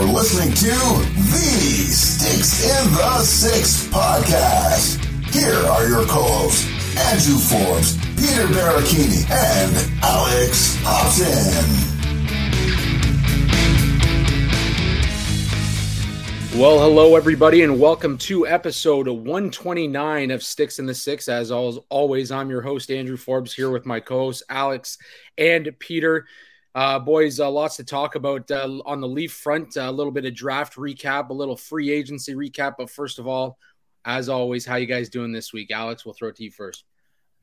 You're listening to the Sticks in the Six podcast. Here are your co-hosts, Andrew Forbes, Peter Baracchini, and Alex Hopson. Well, hello, everybody, and welcome to episode 129 of Sticks in the Six. As always, I'm your host, Andrew Forbes, here with my co-hosts, Alex and Peter. Boys, lots to talk about on the Leaf front, a little bit of draft recap, a little free agency recap. But first of all, as always, how you guys doing this week? Alex, we'll throw it to you first.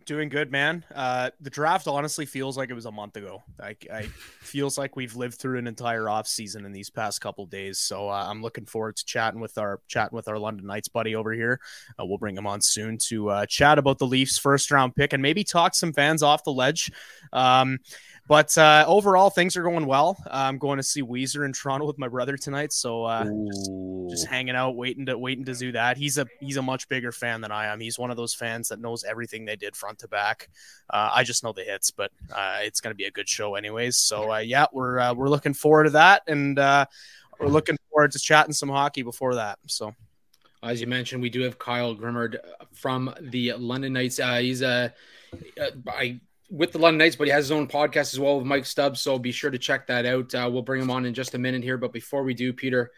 Doing good, man. The draft honestly feels like it was a month ago. It feels like we've lived through an entire off season in these past couple of days. So I'm looking forward to chatting with our London Knights buddy over here. We'll bring him on soon to chat about the Leafs first round pick and maybe talk some fans off the ledge. But overall, things are going well. I'm going to see Weezer in Toronto with my brother tonight, so just hanging out, waiting to do that. He's a much bigger fan than I am. He's one of those fans that knows everything they did front to back. I just know the hits, but it's going to be a good show, anyways. So we're looking forward to that, and we're looking forward to chatting some hockey before that. So, as you mentioned, we do have Kyle Grimard from the London Knights. He's with the London Knights, but he has his own podcast as well with Mike Stubbs, so be sure to check that out. We'll bring him on in just a minute here, but before we do, Peter,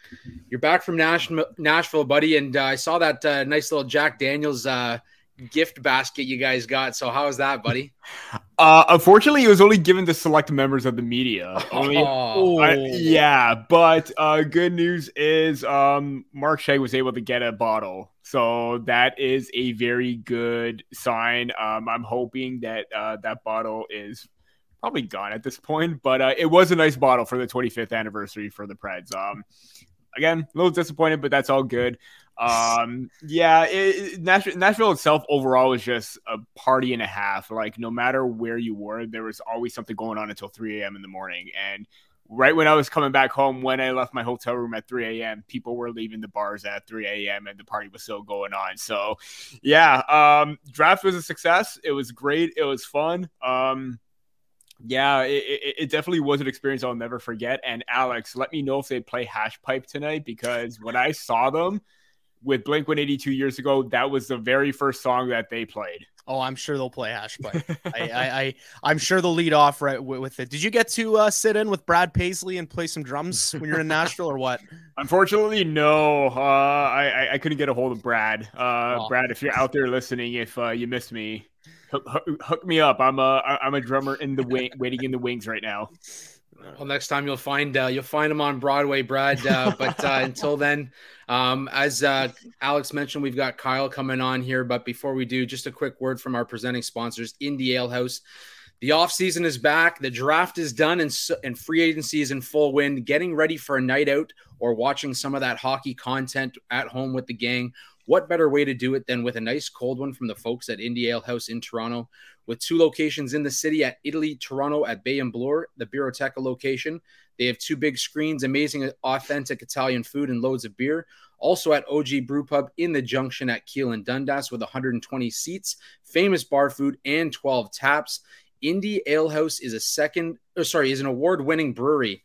you're back from Nashville, buddy, and I saw that nice little Jack Daniels gift basket you guys got, so how was that, buddy? Unfortunately, it was only given to select members of the media. But good news is Mark Shea was able to get a bottle. So that is a very good sign. I'm hoping that that bottle is probably gone at this point, but it was a nice bottle for the 25th anniversary for the Preds. Again, a little disappointed, but that's all good. Nashville itself overall was just a party and a half. Like, no matter where you were, there was always something going on until 3 a.m. in the morning. And right when I was coming back home, when I left my hotel room at 3 a.m., people were leaving the bars at 3 a.m. and the party was still going on. So, draft was a success. It was great. It was fun. It definitely was an experience I'll never forget. And Alex, let me know if they play Hash Pipe tonight, because when I saw them with Blink-182 years ago, that was the very first song that they played. Oh, I'm sure they'll play Hash Pipe. I'm sure they'll lead off right with it. Did you get to sit in with Brad Paisley and play some drums when you're in Nashville, or what? Unfortunately, no. I couldn't get a hold of Brad. Brad, if you're out there listening, if you missed me, hook me up. I'm a drummer in the waiting in the wings right now. Well, next time you'll find him on Broadway, Brad. But until then, as Alex mentioned, we've got Kyle coming on here. But before we do, just a quick word from our presenting sponsors, Indie Ale House. The offseason is back, the draft is done, and free agency is in full wind. Getting ready for a night out or watching some of that hockey content at home with the gang. What better way to do it than with a nice cold one from the folks at Indie Ale House in Toronto? With 2 locations in the city at Italy, Toronto at Bay and Bloor, the Biroteca location. They have 2 big screens, amazing authentic Italian food and loads of beer. Also at OG Brew Pub in the Junction at Keele and Dundas with 120 seats, famous bar food, and 12 taps. Indie Ale House is an award-winning brewery.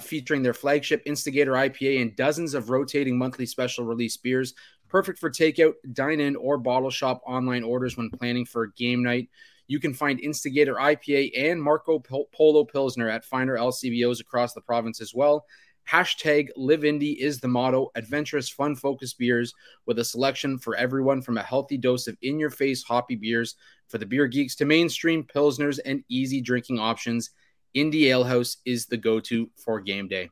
Featuring their flagship Instigator IPA and dozens of rotating monthly special release beers. Perfect for takeout, dine-in, or bottle shop online orders when planning for a game night. You can find Instigator IPA and Marco Polo Pilsner at finer LCBOs across the province as well. #LiveIndie is the motto. Adventurous, fun-focused beers with a selection for everyone, from a healthy dose of in-your-face hoppy beers for the beer geeks to mainstream pilsners and easy drinking options. Indie Ale House is the go-to for game day.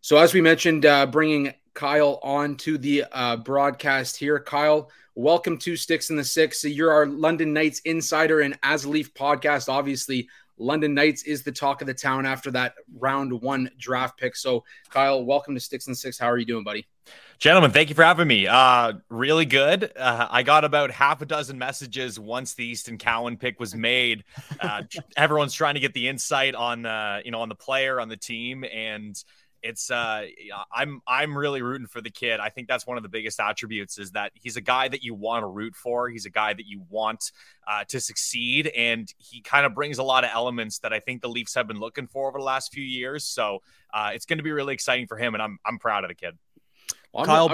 So as we mentioned, bringing Kyle on to the broadcast here. Kyle, welcome to Sticks in the Six. You're our London Knights insider, and As a Leaf podcast, obviously, London Knights is the talk of the town after that round 1 draft pick. So, Kyle, welcome to Sticks and Six. How are you doing, buddy? Gentlemen, thank you for having me. Really good. I got about half a dozen messages once the Easton Cowan pick was made. Everyone's trying to get the insight on the player, on the team, and it's I'm really rooting for the kid. I think that's one of the biggest attributes, is that he's a guy that you want to root for. He's a guy that you want to succeed, and he kind of brings a lot of elements that I think the Leafs have been looking for over the last few years. So it's going to be really exciting for him, and I'm proud of the kid. Kyle,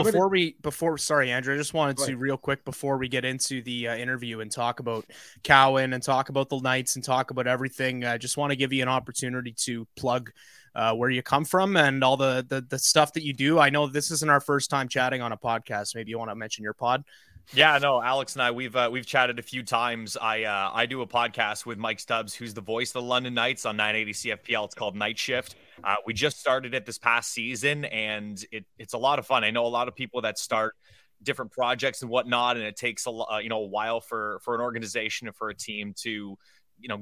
sorry, Andrew, I just wanted to real quick before we get into the interview and talk about Cowan and talk about the Knights and talk about everything. I just want to give you an opportunity to plug where you come from and all the stuff that you do. I know this isn't our first time chatting on a podcast. Maybe you want to mention your pod. Yeah, no, Alex and I, we've chatted a few times. I do a podcast with Mike Stubbs, who's the voice of the London Knights on 980 CFPL. It's called Night Shift. We just started it this past season, and it's a lot of fun. I know a lot of people that start different projects and whatnot, and it takes a while for an organization and for a team to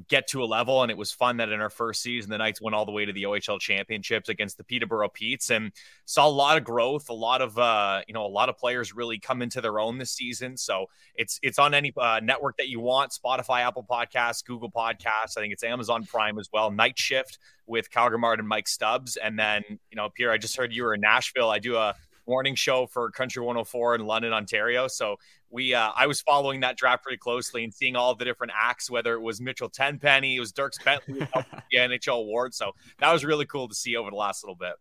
get to a level. And it was fun that in our first season, the Knights went all the way to the OHL championships against the Peterborough Petes, and saw a lot of growth, a lot of players really come into their own this season. So it's on any network that you want: Spotify, Apple Podcasts, Google Podcasts. I think it's Amazon Prime as well. Night Shift with Kyle Grimard and Mike Stubbs. And then, Pierre, I just heard you were in Nashville. I do a morning show for Country 104 in London, Ontario. So I was following that draft pretty closely and seeing all the different acts, whether it was Mitchell Tenpenny, it was Dirk Bentley, the NHL award. So that was really cool to see over the last little bit.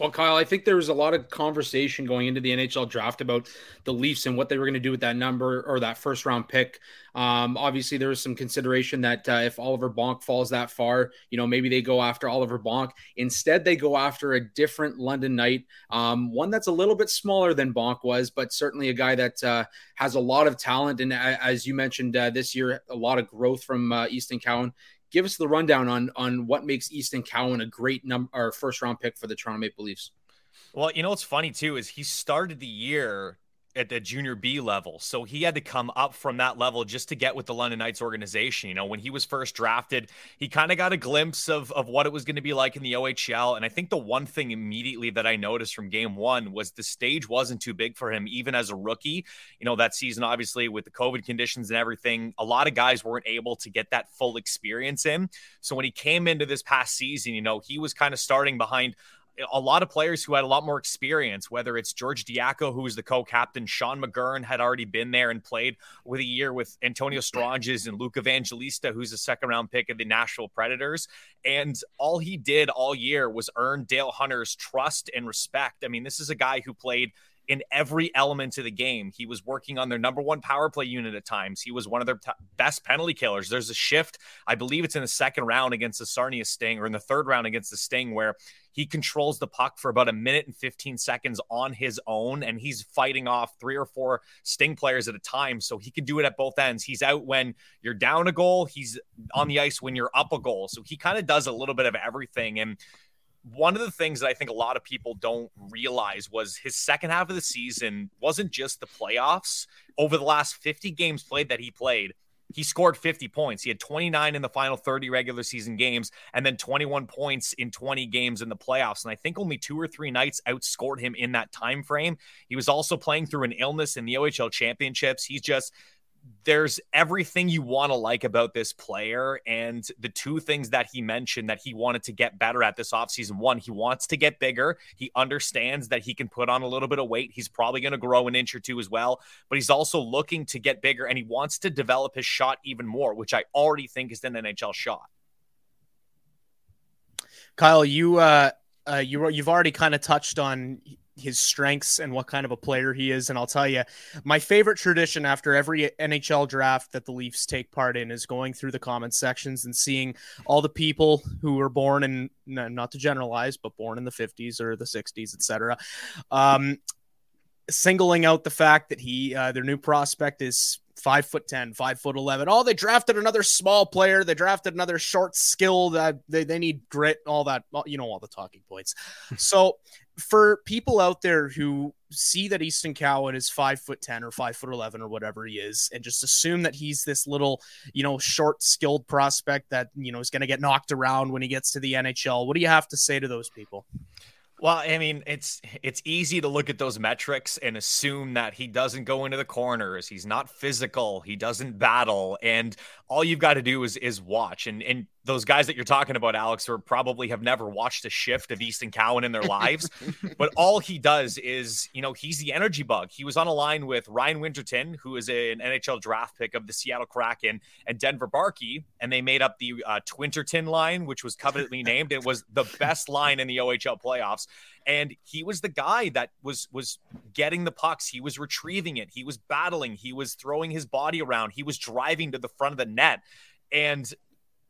Well, Kyle, I think there was a lot of conversation going into the NHL draft about the Leafs and what they were going to do with that number or that first round pick. Obviously, there was some consideration that if Oliver Bonk falls that far, maybe they go after Oliver Bonk. Instead, they go after a different London Knight, one that's a little bit smaller than Bonk was, but certainly a guy that has a lot of talent. And as you mentioned this year, a lot of growth from Easton Cowan. Give us the rundown on what makes Easton Cowan a great first round pick for the Toronto Maple Leafs. Well, what's funny too is he started the year at the junior B level. So he had to come up from that level just to get with the London Knights organization. When he was first drafted, he kind of got a glimpse of what it was going to be like in the OHL. And I think the one thing immediately that I noticed from game one was the stage wasn't too big for him, even as a rookie. That season, obviously with the COVID conditions and everything, a lot of guys weren't able to get that full experience in. So when he came into this past season, he was kind of starting behind a lot of players who had a lot more experience, whether it's George Diaco, who was the co-captain, Sean McGurn had already been there and played with a year with Antonio Stranges and Luke Evangelista, who's a second round pick of the Nashville Predators. And all he did all year was earn Dale Hunter's trust and respect. I mean, this is a guy who played in every element of the game. He was working on their number one power play unit at times. He was one of their best penalty killers. There's a shift, I believe it's in the second round against the Sarnia Sting, or in the third round against the Sting, where he controls the puck for about a minute and 15 seconds on his own, and he's fighting off 3 or 4 Sting players at a time. So he can do it at both ends. He's out when you're down a goal. He's on the ice when you're up a goal. So he kind of does a little bit of everything. And one of the things that I think a lot of people don't realize was his second half of the season wasn't just the playoffs. Over the last 50 games played that he played, he scored 50 points. He had 29 in the final 30 regular season games, and then 21 points in 20 games in the playoffs. And I think only 2 or 3 Knights outscored him in that time frame. He was also playing through an illness in the OHL championships. There's everything you want to like about this player. And the two things that he mentioned that he wanted to get better at this offseason: one, he wants to get bigger. He understands that he can put on a little bit of weight. He's probably going to grow an inch or two as well, but he's also looking to get bigger, and he wants to develop his shot even more, which I already think is an NHL shot. Kyle, you've already kind of touched on his strengths and what kind of a player he is. And I'll tell you, my favorite tradition after every NHL draft that the Leafs take part in is going through the comment sections and seeing all the people who were born in, not to generalize, but born in the 50s or the 60s, etc. Singling out the fact that he, their new prospect is 5'10", 5'11". Oh, they drafted another small player. They drafted another short skilled. They need grit, all that, all the talking points. So for people out there who see that Easton Cowan is 5'10" or 5'11" or whatever he is, and just assume that he's this little, short skilled prospect that, is going to get knocked around when he gets to the NHL, what do you have to say to those people? Well, I mean, it's easy to look at those metrics and assume that he doesn't go into the corners, he's not physical, he doesn't battle, and all you've got to do is watch. And those guys that you're talking about, Alex, are probably have never watched a shift of Easton Cowan in their lives. But all he does is, you know, he's the energy bug. He was on a line with Ryan Winterton, who is an NHL draft pick of the Seattle Kraken, and Denver Barkey, and they made up the Twinterton line, which was covetedly named. It was the best line in the OHL playoffs. And he was the guy that was getting the pucks. He was retrieving it. He was battling. He was throwing his body around. He was driving to the front of the net. And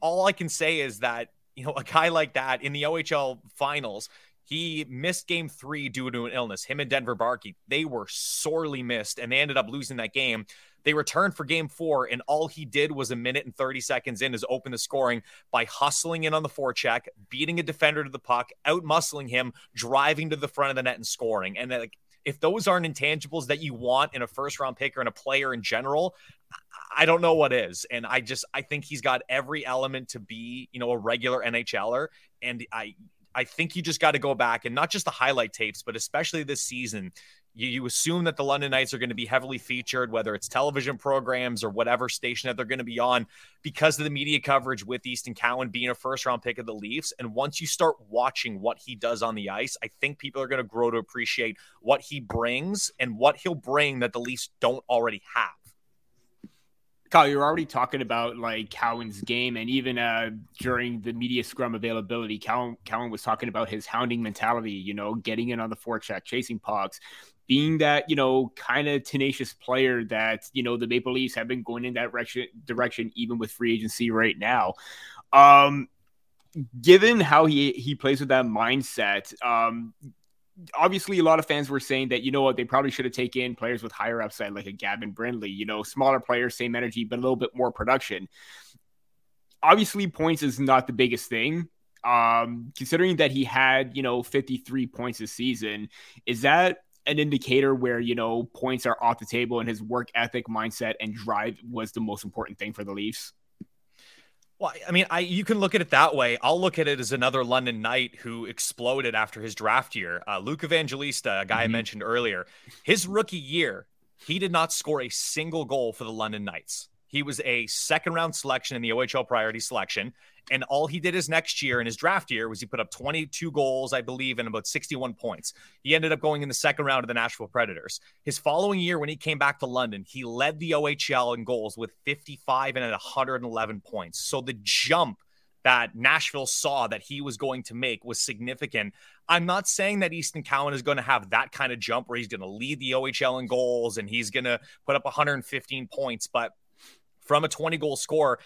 all I can say is that, you know, a guy like that in the OHL finals, he missed game 3 due to an illness. Him and Denver Barkey, they were sorely missed and they ended up losing that game. They returned for game 4, and all he did was a minute and 30 seconds in is open the scoring by hustling in on the forecheck, beating a defender to the puck, out-muscling him, driving to the front of the net and scoring. And like, if those aren't intangibles that you want in a first-round pick or in a player in general, I don't know what is. And I think he's got every element to be, you know, a regular NHLer. And I think you just got to go back and not just the highlight tapes, but especially this season, you assume that the London Knights are going to be heavily featured, whether it's television programs or whatever station that they're going to be on, because of the media coverage with Easton Cowan being a first-round pick of the Leafs. And once you start watching what he does on the ice, I think people are going to grow to appreciate what he brings and what he'll bring that the Leafs don't already have. Kyle, you're already talking about like Cowan's game, and even during the media scrum availability, Cowan was talking about his hounding mentality, you know, getting in on the forecheck, chasing pucks, being that, you know, kind of tenacious player that, you know, the Maple Leafs have been going in that direction even with free agency right now. Given how he plays with that mindset, obviously, a lot of fans were saying that, you know what, they probably should have taken players with higher upside, like a Gavin Brindley, you know, smaller players, same energy, but a little bit more production. Obviously, points is not the biggest thing. Considering that he had, you know, 53 points this season, is that an indicator where, you know, points are off the table and his work ethic, mindset, and drive was the most important thing for the Leafs? Well, I mean, you can look at it that way. I'll look at it as another London Knight who exploded after his draft year. Luke Evangelista, a guy I mentioned earlier, his rookie year, he did not score a single goal for the London Knights. He was a second-round selection in the OHL priority selection, and all he did his next year in his draft year was he put up 22 goals, I believe, and about 61 points. He ended up going in the second round of the Nashville Predators. His following year, when he came back to London, he led the OHL in goals with 55 and 111 points. So the jump that Nashville saw that he was going to make was significant. I'm not saying that Easton Cowan is going to have that kind of jump where he's going to lead the OHL in goals and he's going to put up 115 points, but from a 20-goal scorer,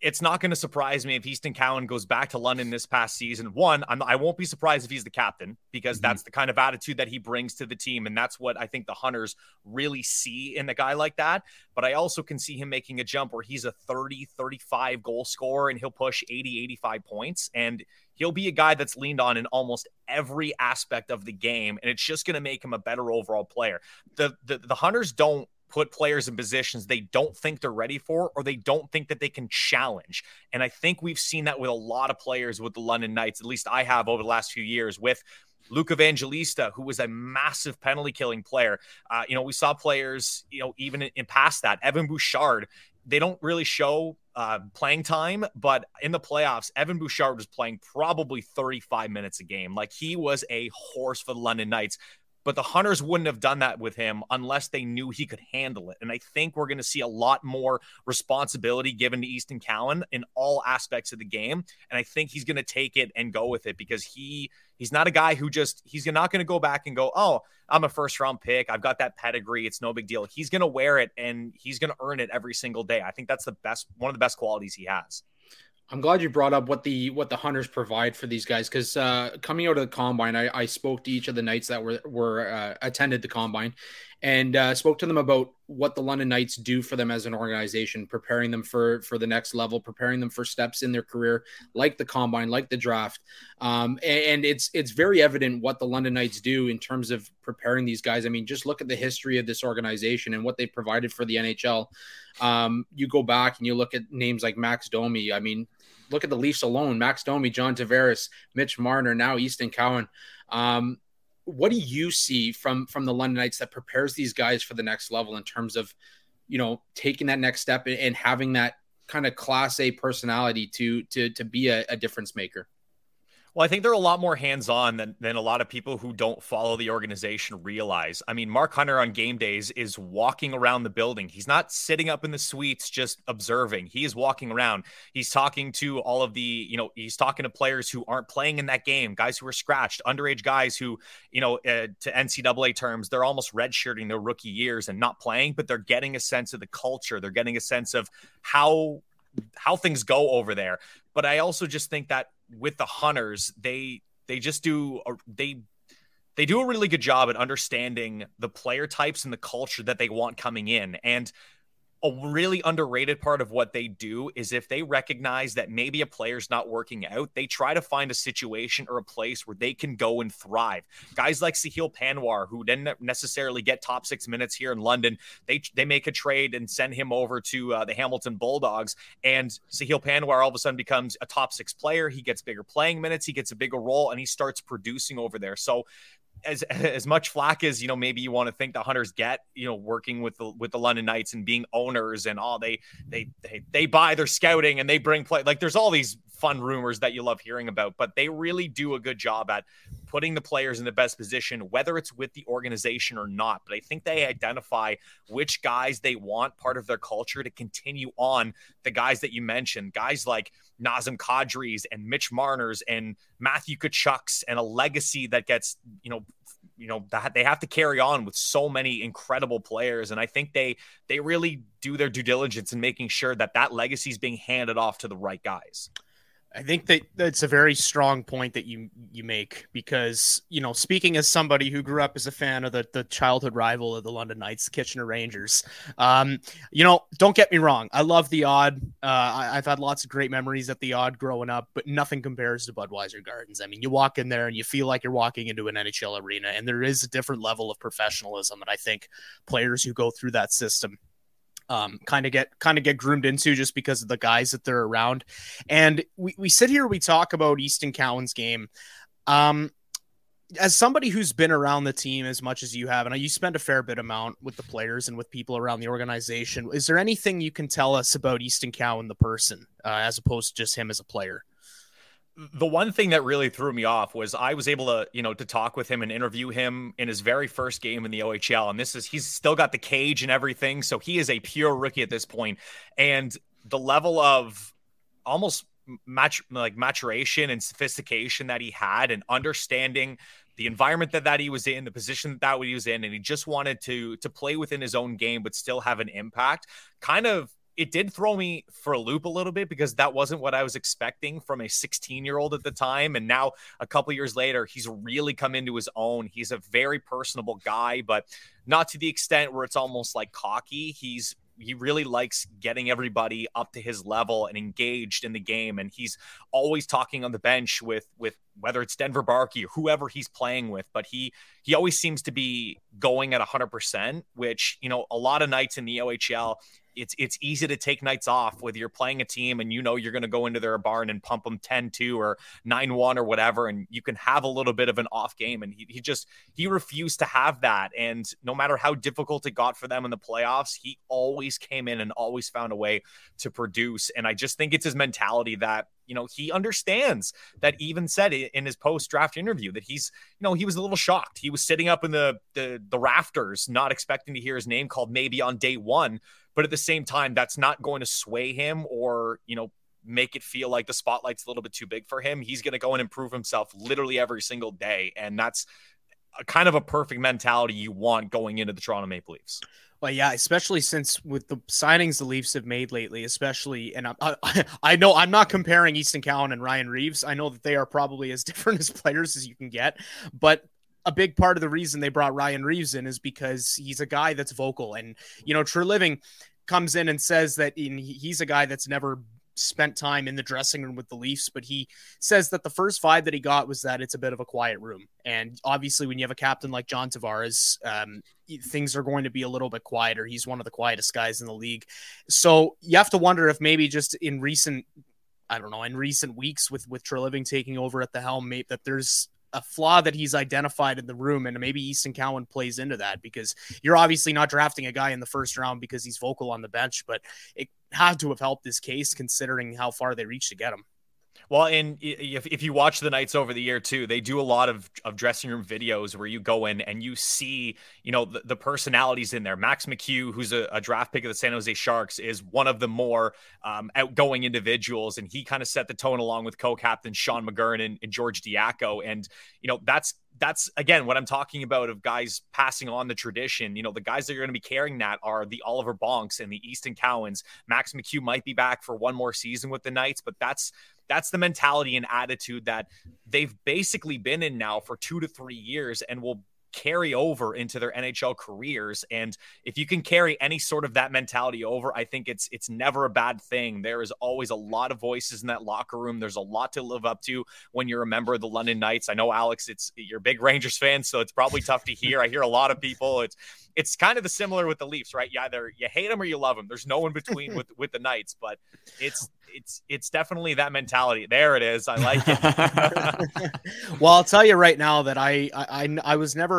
it's not going to surprise me if Easton Cowan goes back to London this past season. One, I won't be surprised if he's the captain, because that's the kind of attitude that he brings to the team. And that's what I think the Hunters really see in a guy like that. But I also can see him making a jump where he's a 30, 35 goal scorer and he'll push 80, 85 points. And he'll be a guy that's leaned on in almost every aspect of the game. And it's just going to make him a better overall player. The Hunters don't put players in positions they don't think they're ready for, or they don't think that they can challenge. And I think we've seen that with a lot of players with the London Knights, at least I have over the last few years, with Luke Evangelista, who was a massive penalty killing player. You know, we saw players, you know, even in past that, Evan Bouchard, they don't really show playing time, but in the playoffs, Evan Bouchard was playing probably 35 minutes a game. Like, he was a horse for the London Knights. But the Hunters wouldn't have done that with him unless they knew he could handle it. And I think we're going to see a lot more responsibility given to Easton Cowan in all aspects of the game. And I think he's going to take it and go with it, because he's not a guy who just, he's not going to go back and go, oh, I'm a first-round pick, I've got that pedigree, it's no big deal. He's going to wear it, and he's going to earn it every single day. I think that's the best, one of the best qualities he has. I'm glad you brought up what the Hunters provide for these guys, because coming out of the Combine, I spoke to each of the Knights that were attended the Combine, and spoke to them about what the London Knights do for them as an organization, preparing them for the next level, preparing them for steps in their career, like the Combine, like the draft. And it's very evident what the London Knights do in terms of preparing these guys. I mean, just look at the history of this organization and what they provided for the NHL. You go back and you look at names like Max Domi. I mean, look at the Leafs alone: Max Domi, John Tavares, Mitch Marner, now Easton Cowan. What do you see from the London Knights that prepares these guys for the next level in terms of, you know, taking that next step and having that kind of Class A personality to be a difference maker? Well, I think they're a lot more hands-on than a lot of people who don't follow the organization realize. I mean, Mark Hunter on game days is walking around the building. He's not sitting up in the suites just observing. He is walking around. He's talking to all of the, he's talking to players who aren't playing in that game, guys who are scratched, underage guys who, to NCAA terms, they're almost redshirting their rookie years and not playing, but they're getting a sense of the culture. They're getting a sense of how things go over there. But I also just think that with the Hunters, they do a really good job at understanding the player types and the culture that they want coming in. And a really underrated part of what they do is if they recognize that maybe a player's not working out, they try to find a situation or a place where they can go and thrive. Guys like Sahil Panwar, who didn't necessarily get top 6 minutes here in London, they make a trade and send him over to the Hamilton Bulldogs, and Sahil Panwar all of a sudden becomes a top six player. He gets bigger playing minutes, he gets a bigger role, and he starts producing over there. So as much flack as, maybe you want to think the Hunters get, working with the London Knights and being owners and all, they buy their scouting and they bring play. Like, there's all these fun rumors that you love hearing about, but they really do a good job at putting the players in the best position, whether it's with the organization or not. But I think they identify which guys they want part of their culture to continue on. The guys that you mentioned, guys like Nazem Kadri's and Mitch Marner's and Matthew Tkachuk's, and a legacy that gets, that they have to carry on with so many incredible players. And I think they really do their due diligence in making sure that legacy is being handed off to the right guys. I think that's a very strong point that you make, because, speaking as somebody who grew up as a fan of the childhood rival of the London Knights, the Kitchener Rangers, don't get me wrong. I love the Odd. I've had lots of great memories at the Odd growing up, but nothing compares to Budweiser Gardens. I mean, you walk in there and you feel like you're walking into an NHL arena, and there is a different level of professionalism. And I think players who go through that system kind of get groomed into, just because of the guys that they're around. And we sit here, we talk about Easton Cowan's game. As somebody who's been around the team as much as you have, and you spend a fair bit amount with the players and with people around the organization, is there anything you can tell us about Easton Cowan, the person, as opposed to just him as a player? The one thing that really threw me off was I was able to, to talk with him and interview him in his very first game in the OHL. And he's still got the cage and everything. So he is a pure rookie at this point. And the level of almost maturation and sophistication that he had, and understanding the environment that he was in, the position that he was in, and he just wanted to play within his own game, but still have an impact, it did throw me for a loop a little bit, because that wasn't what I was expecting from a 16-year-old at the time. And now, a couple years later, he's really come into his own. He's a very personable guy, but not to the extent where it's almost like cocky. He really likes getting everybody up to his level and engaged in the game. And he's always talking on the bench with whether it's Denver Barkey or whoever he's playing with, but he always seems to be going at 100%, which, a lot of nights in the OHL, it's easy to take nights off, whether you're playing a team and you're going to go into their barn and pump them 10-2 or 9-1 or whatever, and you can have a little bit of an off game. And he refused to have that. And no matter how difficult it got for them in the playoffs, he always came in and always found a way to produce. And I just think it's his mentality that, he understands that. Even said in his post-draft interview that he's, he was a little shocked. He was sitting up in the rafters, not expecting to hear his name called maybe on day one. But at the same time, that's not going to sway him or, make it feel like the spotlight's a little bit too big for him. He's going to go and improve himself literally every single day. And that's kind of a perfect mentality you want going into the Toronto Maple Leafs. Well, yeah, especially since with the signings the Leafs have made lately, especially, and I know I'm not comparing Easton Cowan and Ryan Reeves. I know that they are probably as different as players as you can get, but a big part of the reason they brought Ryan Reeves in is because he's a guy that's vocal, and, True Living comes in and says that he's a guy that's never spent time in the dressing room with the Leafs, but he says that the first vibe that he got was that it's a bit of a quiet room. And obviously when you have a captain like John Tavares, things are going to be a little bit quieter. He's one of the quietest guys in the league. So you have to wonder if maybe just in recent weeks with Treliving taking over at the helm, that there's a flaw that he's identified in the room, and maybe Easton Cowan plays into that, because you're obviously not drafting a guy in the first round because he's vocal on the bench, but it had to have helped this case considering how far they reached to get him. Well, and if you watch the Knights over the year too, they do a lot of dressing room videos where you go in and you see, you know, the personalities in there. Max McHugh, who's a draft pick of the San Jose Sharks, is one of the more outgoing individuals. And he kind of set the tone along with co-captain Sean McGurn and George Diaco. And, you know, that's again, what I'm talking about of guys passing on the tradition. You know, the guys that are going to be carrying that are the Oliver Bonks and the Easton Cowans. Max McHugh might be back for one more season with the Knights, but that's the mentality and attitude that they've basically been in now for 2 to 3 years and will carry over into their NHL careers. And if you can carry any sort of that mentality over, I think it's never a bad thing. There is always a lot of voices in that locker room. There's a lot to live up to when you're a member of the London Knights. I know, Alex, you're a big Rangers fan, so it's probably tough to hear. I hear a lot of people. It's kind of the similar with the Leafs, right? You either you hate them or you love them. There's no in between with the Knights, but it's definitely that mentality. There it is. I like it. Well, I'll tell you right now that I was never,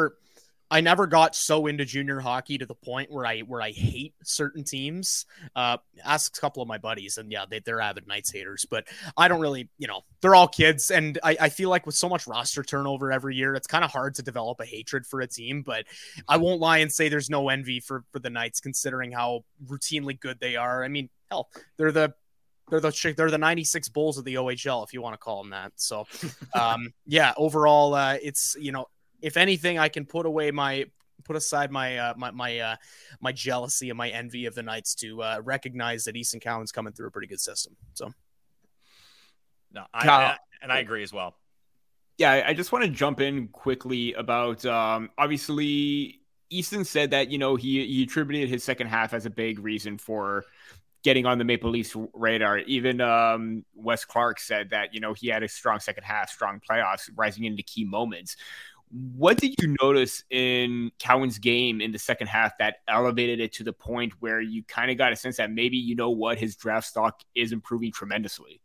I never got so into junior hockey to the point where I hate certain teams. Ask a couple of my buddies, and yeah, they're avid Knights haters, but I don't really, you know, they're all kids. And I feel like with so much roster turnover every year, it's kind of hard to develop a hatred for a team, but I won't lie and say there's no envy for the Knights considering how routinely good they are. I mean, hell, they're the 96 Bulls of the OHL, if you want to call them that. So, yeah, overall, it's, you know, if anything, I can put aside my jealousy and my envy of the Knights to recognize that Easton Cowan's coming through a pretty good system. So, no, I agree as well. Yeah, I just want to jump in quickly about obviously Easton said that, you know, he attributed his second half as a big reason for getting on the Maple Leafs radar. Even Wes Clark said that, you know, he had a strong second half, strong playoffs, rising into key moments. What did you notice in Cowan's game in the second half that elevated it to the point where you kind of got a sense that maybe, you know what, his draft stock is improving tremendously?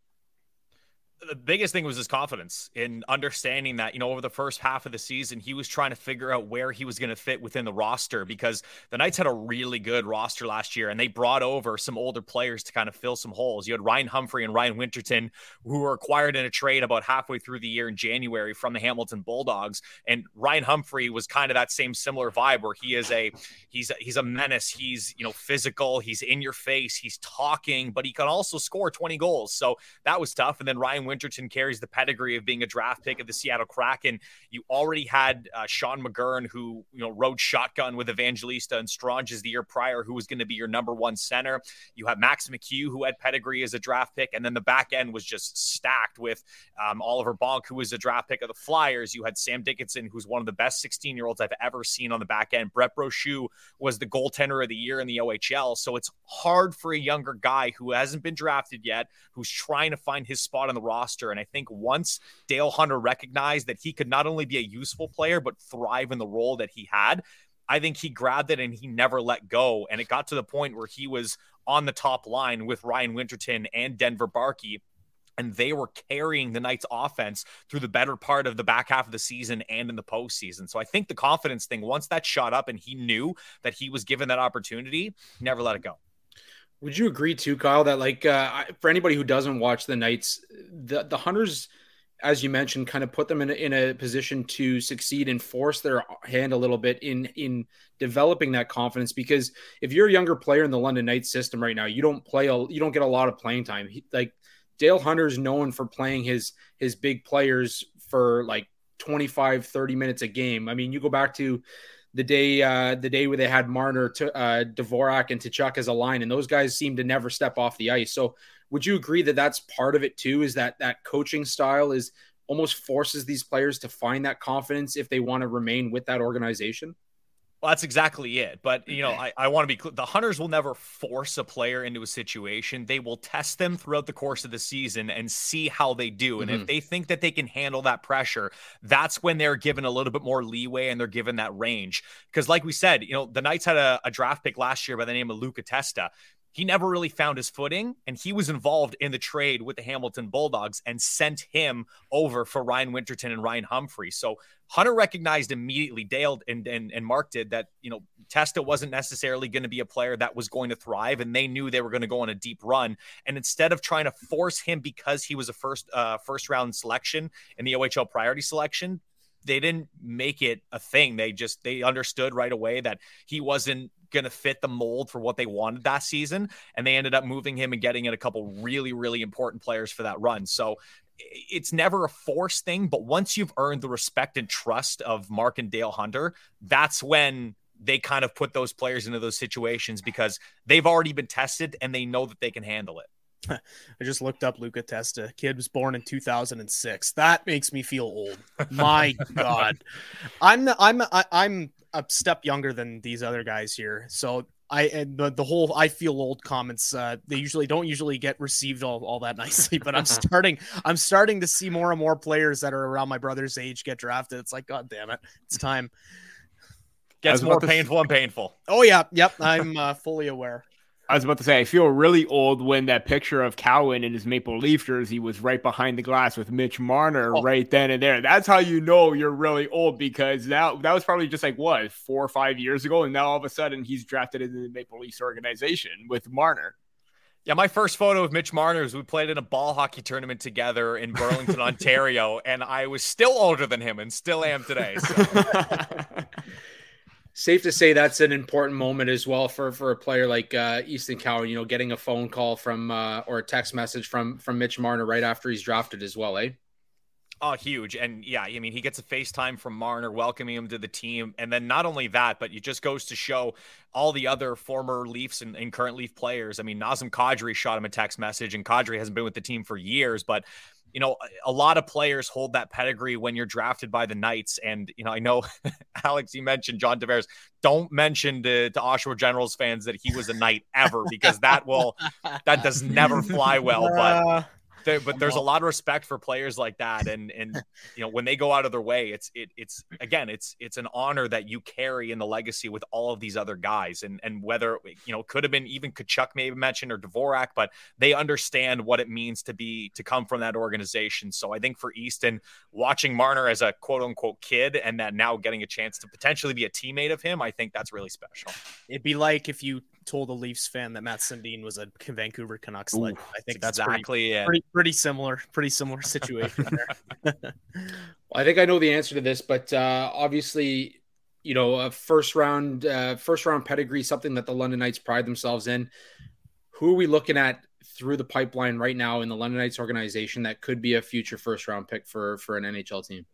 The biggest thing was his confidence in understanding that, you know, over the first half of the season, he was trying to figure out where he was going to fit within the roster, because the Knights had a really good roster last year and they brought over some older players to kind of fill some holes. You had Ryan Humphrey and Ryan Winterton, who were acquired in a trade about halfway through the year in January from the Hamilton Bulldogs. And Ryan Humphrey was kind of that same similar vibe where he is he's a menace. He's, you know, physical, he's in your face, he's talking, but he can also score 20 goals. So that was tough. And then Ryan Winterton carries the pedigree of being a draft pick of the Seattle Kraken. You already had Sean McGurn, who, you know, rode shotgun with Evangelista and Stranges the year prior, who was going to be your number one center. You have Max McHugh, who had pedigree as a draft pick, and then the back end was just stacked with Oliver Bonk, who was a draft pick of the Flyers. You had Sam Dickinson, who's one of the best 16-year-olds I've ever seen on the back end. Brett Brochu was the goaltender of the year in the OHL. So it's hard for a younger guy who hasn't been drafted yet, who's trying to find his spot on the roster. And I think once Dale Hunter recognized that he could not only be a useful player, but thrive in the role that he had, I think he grabbed it and he never let go. And it got to the point where he was on the top line with Ryan Winterton and Denver Barkey, and they were carrying the Knights offense through the better part of the back half of the season and in the postseason. So I think the confidence thing, once that shot up and he knew that he was given that opportunity, he never let it go. Would you agree too, Kyle, that like for anybody who doesn't watch the Knights, the Hunters, as you mentioned, kind of put them in a position to succeed and force their hand a little bit in developing that confidence? Because if you're a younger player in the London Knights system right now, you don't get a lot of playing time. Like Dale Hunter's known for playing his big players for like 25, 30 minutes a game. I mean, you go back to the day where they had Marner, Dvorak, and Tkachuk as a line, and those guys seem to never step off the ice. So would you agree that that's part of it too, is that coaching style is almost forces these players to find that confidence if they want to remain with that organization? Well, that's exactly it. But, you know, I want to be clear. The Hunters will never force a player into a situation. They will test them throughout the course of the season and see how they do. And if they think that they can handle that pressure, that's when they're given a little bit more leeway and they're given that range. Because like we said, you know, the Knights had a draft pick last year by the name of Luca Testa. he never really found his footing, and he was involved in the trade with the Hamilton Bulldogs and sent him over for Ryan Winterton and Ryan Humphrey. So Hunter recognized immediately, Dale and Mark did, that, you know, Testa wasn't necessarily going to be a player that was going to thrive, and they knew they were going to go on a deep run. And instead of trying to force him because he was a first round selection in the OHL priority selection, they didn't make it a thing. They understood right away that he wasn't going to fit the mold for what they wanted that season. And they ended up moving him and getting in a couple really, really important players for that run. So it's never a forced thing, but once you've earned the respect and trust of Mark and Dale Hunter, that's when they kind of put those players into those situations because they've already been tested and they know that they can handle it. I just looked up Luca Testa. Kid was born in 2006. That makes me feel old. My God, I'm a step younger than these other guys here. So the whole "I feel old" comments, they usually don't get received all that nicely. But I'm starting to see more and more players that are around my brother's age get drafted. It's like, God damn it, it's time. Gets more painful and painful. Oh yeah, yep. I'm fully aware. I was about to say, I feel really old when that picture of Cowan in his Maple Leaf jersey was right behind the glass with Mitch Marner right then and there. That's how you know you're really old, because that was probably just like, what, 4 or 5 years ago? And now all of a sudden he's drafted into the Maple Leafs organization with Marner. Yeah, my first photo of Mitch Marner is we played in a ball hockey tournament together in Burlington, Ontario, and I was still older than him and still am today. So. Safe to say that's an important moment as well for a player like Easton Cowan, you know, getting a phone call from or a text message from Mitch Marner right after he's drafted as well, eh? Oh, huge. And yeah, I mean, he gets a FaceTime from Marner welcoming him to the team. And then not only that, but it just goes to show all the other former Leafs and current Leaf players. I mean, Nazem Kadri shot him a text message, and Kadri hasn't been with the team for years, but you know, a lot of players hold that pedigree when you're drafted by the Knights. And, you know, I know, Alex, you mentioned John Tavares. Don't mention to Oshawa Generals fans that he was a Knight ever, because that does never fly well. But there's a lot of respect for players like that. And you know, when they go out of their way, it's an honor that you carry in the legacy with all of these other guys. And whether, you know, could have been even Kachuk maybe mentioned or Dvorak, but they understand what it means to come from that organization. So I think for Easton, watching Marner as a quote unquote kid and that now getting a chance to potentially be a teammate of him, I think that's really special. It'd be like if you told a Leafs fan that Matt Sundin was a Vancouver Canucks legend. I think that's exactly pretty similar situation there. Well, I think I know the answer to this, but obviously, you know, a first round pedigree, something that the London Knights pride themselves in. Who are we looking at through the pipeline right now in the London Knights organization that could be a future first round pick for an NHL team?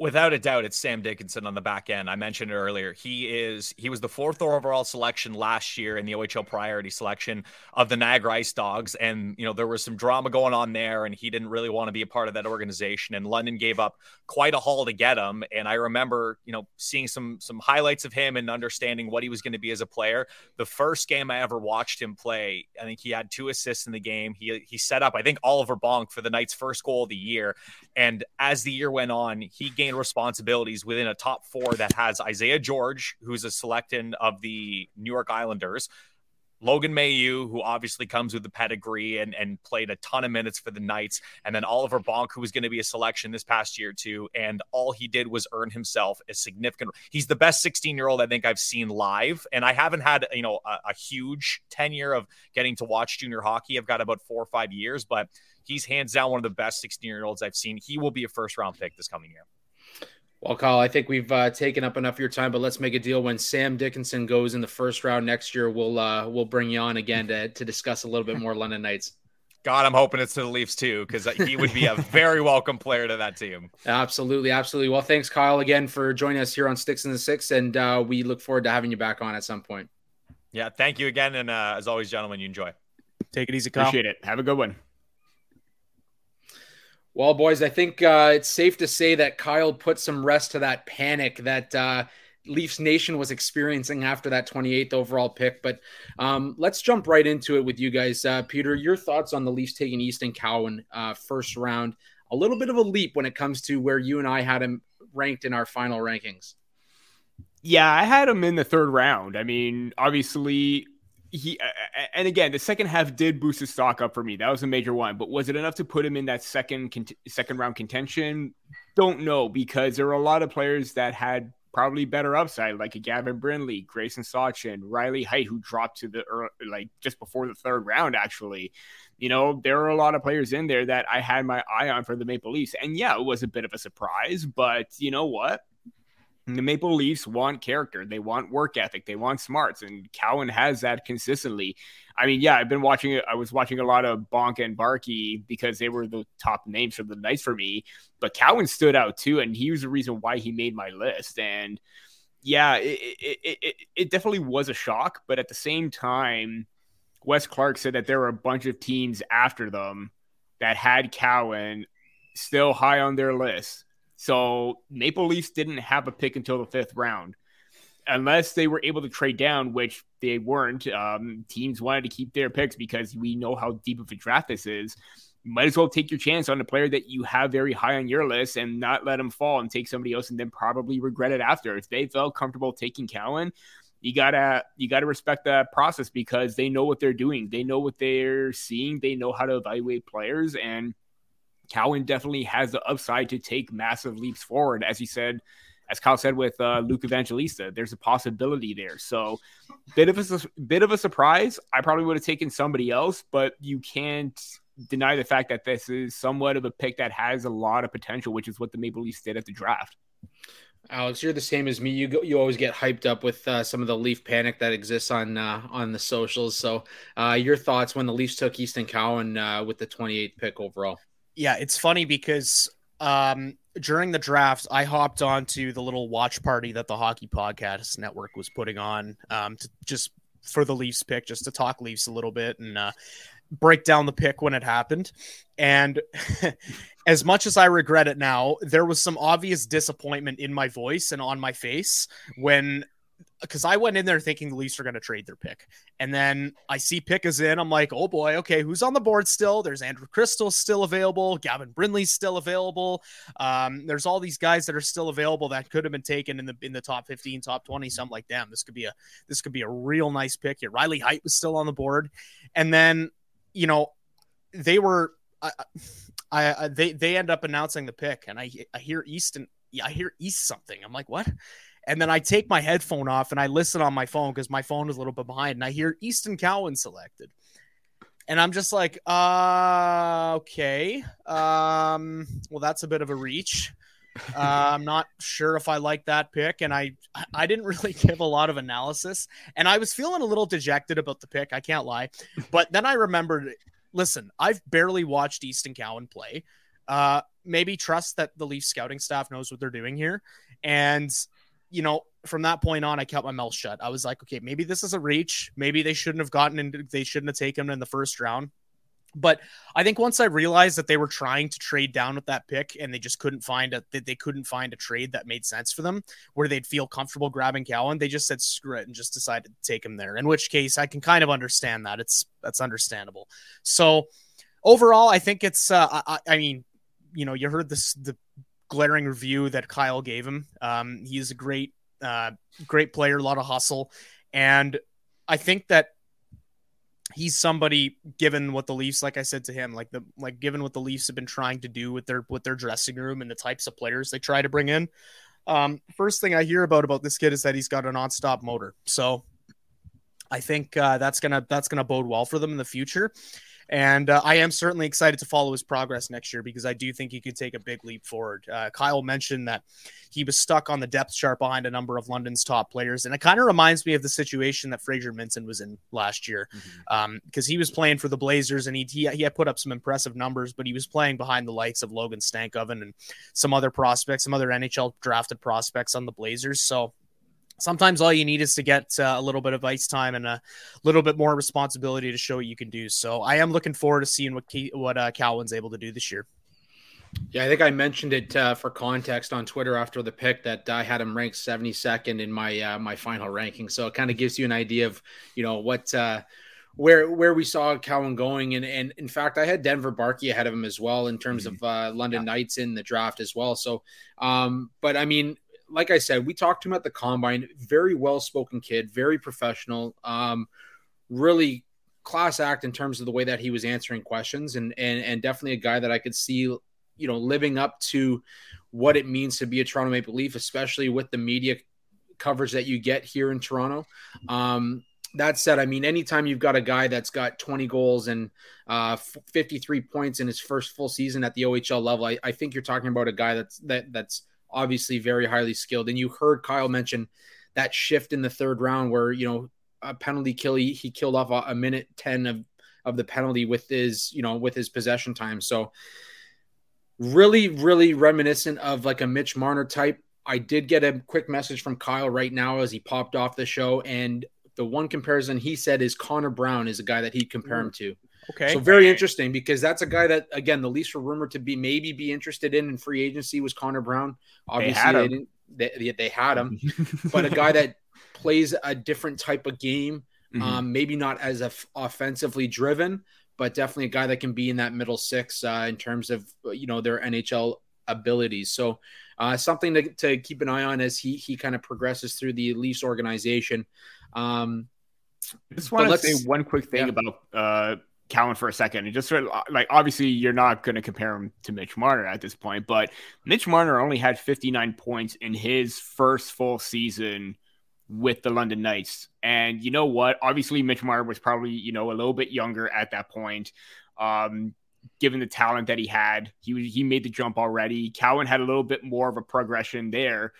Without a doubt, it's Sam Dickinson on the back end. I mentioned it earlier. He was the 4th overall selection last year in the OHL priority selection of the Niagara Ice Dogs. And, you know, there was some drama going on there, and he didn't really want to be a part of that organization. And London gave up quite a haul to get him. And I remember, you know, seeing some highlights of him and understanding what he was going to be as a player. The first game I ever watched him play, I think he had 2 assists in the game. He set up, I think, Oliver Bonk for the Knights' first goal of the year. And as the year went on, he gained responsibilities within a top 4 that has Isaiah George, who's a selection of the New York Islanders, Logan Mailloux, who obviously comes with the pedigree and played a ton of minutes for the Knights, and then Oliver Bonk, who was going to be a selection this past year too. And all he did was earn himself a significant. He's the best 16-year-old I think I've seen live, and I haven't had, you know, a huge tenure of getting to watch junior hockey. I've got about 4 or 5 years, but he's hands down one of the best 16-year-olds I've seen. He will be a first-round pick this coming year. Well, Kyle, I think we've taken up enough of your time, but let's make a deal. When Sam Dickinson goes in the first round next year, we'll bring you on again to discuss a little bit more London Knights. God, I'm hoping it's to the Leafs too, because he would be a very welcome player to that team. Absolutely, absolutely. Well, thanks, Kyle, again for joining us here on Sticks in the Six, and we look forward to having you back on at some point. Yeah, thank you again, and as always, gentlemen, you enjoy. Take it easy, Kyle. Appreciate it. Have a good one. Well, boys, I think it's safe to say that Kyle put some rest to that panic that Leafs Nation was experiencing after that 28th overall pick. But let's jump right into it with you guys. Peter, your thoughts on the Leafs taking Easton Cowan first round. A little bit of a leap when it comes to where you and I had him ranked in our final rankings. Yeah, I had him in the 3rd round. I mean, obviously, And again, the second half did boost his stock up for me. That was a major one. But was it enough to put him in that second round contention? Don't know, because there were a lot of players that had probably better upside, like a Gavin Brindley, Grayson Sachin, Riley Height, who dropped to the early, like just before the third round. Actually, you know, there were a lot of players in there that I had my eye on for the Maple Leafs, and yeah, it was a bit of a surprise. But you know what? The Maple Leafs want character. They want work ethic. They want smarts. And Cowan has that consistently. I mean, yeah, I've been watching it. I was watching a lot of Bonk and Barkey because they were the top names for the Knights for me. But Cowan stood out too. And he was the reason why he made my list. And yeah, it definitely was a shock. But at the same time, Wes Clark said that there were a bunch of teams after them that had Cowan still high on their list. So Maple Leafs didn't have a pick until the fifth round, unless they were able to trade down, which they weren't. Teams wanted to keep their picks because we know how deep of a draft this is. You might as well take your chance on a player that you have very high on your list and not let him fall and take somebody else and then probably regret it after. If they felt comfortable taking Cowan, you gotta respect that process because they know what they're doing. They know what they're seeing. They know how to evaluate players, and Cowan definitely has the upside to take massive leaps forward. As he said, as Kyle said with Luke Evangelista, there's a possibility there. So bit of a surprise. I probably would have taken somebody else, but you can't deny the fact that this is somewhat of a pick that has a lot of potential, which is what the Maple Leafs did at the draft. Alex, you're the same as me. You always get hyped up with some of the Leaf panic that exists on the socials. So your thoughts when the Leafs took Easton Cowan with the 28th pick overall? Yeah, it's funny because during the draft, I hopped onto the little watch party that the Hockey Podcast Network was putting on to just for the Leafs pick, just to talk Leafs a little bit and break down the pick when it happened. And as much as I regret it now, there was some obvious disappointment in my voice and on my face when, because I went in there thinking the Leafs are going to trade their pick. And then I see pick is in. I'm like, oh boy, okay, who's on the board still? There's Andrew Crystal still available. Gavin Brindley's still available. There's all these guys that are still available that could have been taken in the top 15, top 20. So I'm like, damn, this could be a real nice pick here. Riley Height was still on the board. And then, you know, they were, they end up announcing the pick, and I hear East something. I'm like, what? And then I take my headphone off and I listen on my phone because my phone is a little bit behind, and I hear Easton Cowan selected. And I'm just like, okay. Well, that's a bit of a reach. I'm not sure if I like that pick. And I didn't really give a lot of analysis, and I was feeling a little dejected about the pick. I can't lie. But then I remembered, listen, I've barely watched Easton Cowan play. Maybe trust that the Leafs scouting staff knows what they're doing here. And you know, from that point on, I kept my mouth shut. I was like, okay, maybe this is a reach. Maybe they shouldn't have gotten in. They shouldn't have taken him in the first round. But I think once I realized that they were trying to trade down with that pick, and they just couldn't find a trade that made sense for them where they'd feel comfortable grabbing Cowan, they just said, screw it, and just decided to take him there. In which case I can kind of understand that. That's understandable. So overall, I think it's, I mean, you know, you heard this, the glaring review that Kyle gave him. He's a great player, a lot of hustle. And I think that he's somebody, given what the Leafs, like I said to him, given what the Leafs have been trying to do with their dressing room and the types of players they try to bring in. First thing I hear about this kid is that he's got a nonstop motor. So I think that's gonna bode well for them in the future. And I am certainly excited to follow his progress next year because I do think he could take a big leap forward. Kyle mentioned that he was stuck on the depth chart behind a number of London's top players. And it kind of reminds me of the situation that Fraser Minson was in last year because he was playing for the Blazers, and he had put up some impressive numbers, but he was playing behind the likes of Logan Stankoven and some other prospects, some other NHL drafted prospects on the Blazers. So sometimes all you need is to get a little bit of ice time and a little bit more responsibility to show what you can do. So I am looking forward to seeing what Cowan's able to do this year. Yeah, I think I mentioned it for context on Twitter after the pick that I had him ranked 72nd in my final ranking. So it kind of gives you an idea of, you know, what where we saw Cowan going. And in fact, I had Denver Barkey ahead of him as well in terms of London Knights in the draft as well. So, but I mean, like I said, we talked to him at the Combine, very well-spoken kid, very professional, really class act in terms of the way that he was answering questions, and definitely a guy that I could see, you know, living up to what it means to be a Toronto Maple Leaf, especially with the media coverage that you get here in Toronto. That said, I mean, anytime you've got a guy that's got 20 goals and 53 points in his first full season at the OHL level, I think you're talking about a guy that's obviously very highly skilled. And you heard Kyle mention that shift in the third round where, you know, a penalty kill, he killed off a minute 10 of the penalty with his, you know, with his possession time. So really, really reminiscent of like a Mitch Marner type. I did get a quick message from Kyle right now as he popped off the show, and the one comparison he said is Connor Brown is a guy that he'd compare him to. Okay. So very interesting, because that's a guy that, again, the Leafs were rumored to be interested in free agency was Connor Brown. Obviously they had him, but a guy that plays a different type of game. Mm-hmm. Maybe not as offensively driven, but definitely a guy that can be in that middle six in terms of, you know, their NHL abilities. So something to keep an eye on as he kind of progresses through the Leafs organization. I just want to say one quick thing about Cowan for a second. And just sort of, like, obviously you're not going to compare him to Mitch Marner at this point, but Mitch Marner only had 59 points in his first full season with the London Knights. And you know what? Obviously Mitch Marner was probably, you know, a little bit younger at that point. Given the talent that he had, he made the jump already. Cowan had a little bit more of a progression there,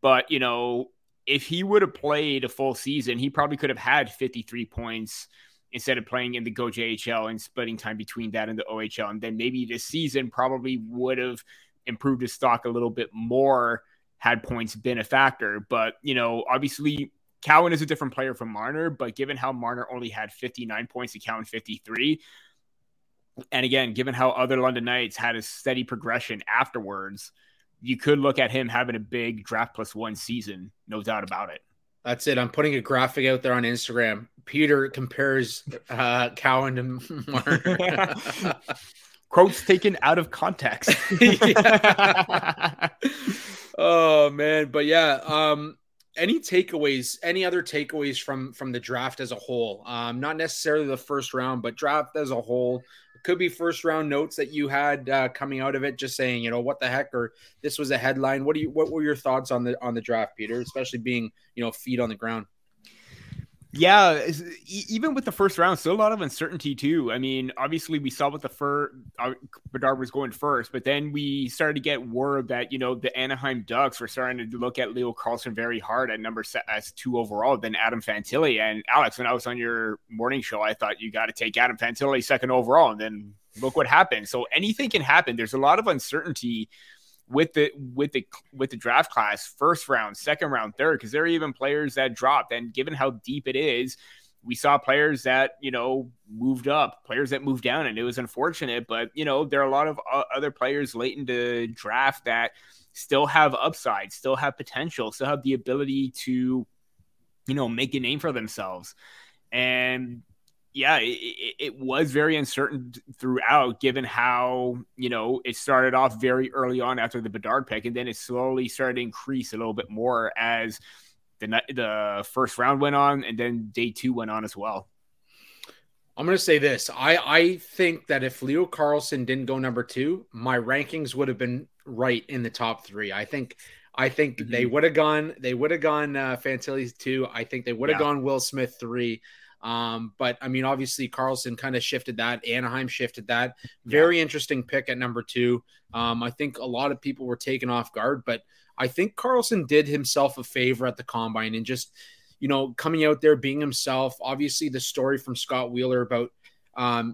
but, you know, if he would have played a full season, he probably could have had 53 points instead of playing in the Go JHL and splitting time between that and the OHL. And then maybe this season probably would have improved his stock a little bit more had points been a factor. But, you know, obviously Cowan is a different player from Marner, but given how Marner only had 59 points to Cowan 53, and again, given how other London Knights had a steady progression afterwards, you could look at him having a big draft plus one season. No doubt about it. That's it. I'm putting a graphic out there on Instagram. Peter compares Cowan to Marner. Quotes taken out of context. Oh, man. But yeah. Any other takeaways from the draft as a whole? Not necessarily the first round, but draft as a whole. It could be first round notes that you had coming out of it, just saying, you know, what the heck, or this was a headline. What were your thoughts on the draft, Peter, especially being, you know, feet on the ground? Yeah, even with the first round, still a lot of uncertainty too. I mean, obviously we saw what Bedard was going first, but then we started to get word that, you know, the Anaheim Ducks were starting to look at Leo Carlsson very hard at number as 2 overall, then Adam Fantilli. And Alex, when I was on your morning show, I thought you got to take Adam Fantilli 2nd overall, and then look what happened. So anything can happen. There's a lot of uncertainty with the draft class, first round, second round, third, because there are even players that dropped. And given how deep it is, we saw players that, you know, moved up, players that moved down, and it was unfortunate. But, you know, there are a lot of other players late in the draft that still have upside, still have potential, still have the ability to, you know, make a name for themselves. And yeah, it was very uncertain throughout, given how, you know, it started off very early on after the Bedard pick, and then it slowly started to increase a little bit more as the first round went on, and then day 2 went on as well. I'm going to say this. I think that if Leo Carlsson didn't go number 2, my rankings would have been right in the top 3. I think mm-hmm. they would have gone Fantilli 2. I think they would have gone Will Smith 3. But I mean, obviously Carlsson kind of shifted that. Anaheim shifted that. Very interesting pick at number 2. I think a lot of people were taken off guard, but I think Carlsson did himself a favor at the combine and just, you know, coming out there, being himself. Obviously the story from Scott Wheeler about,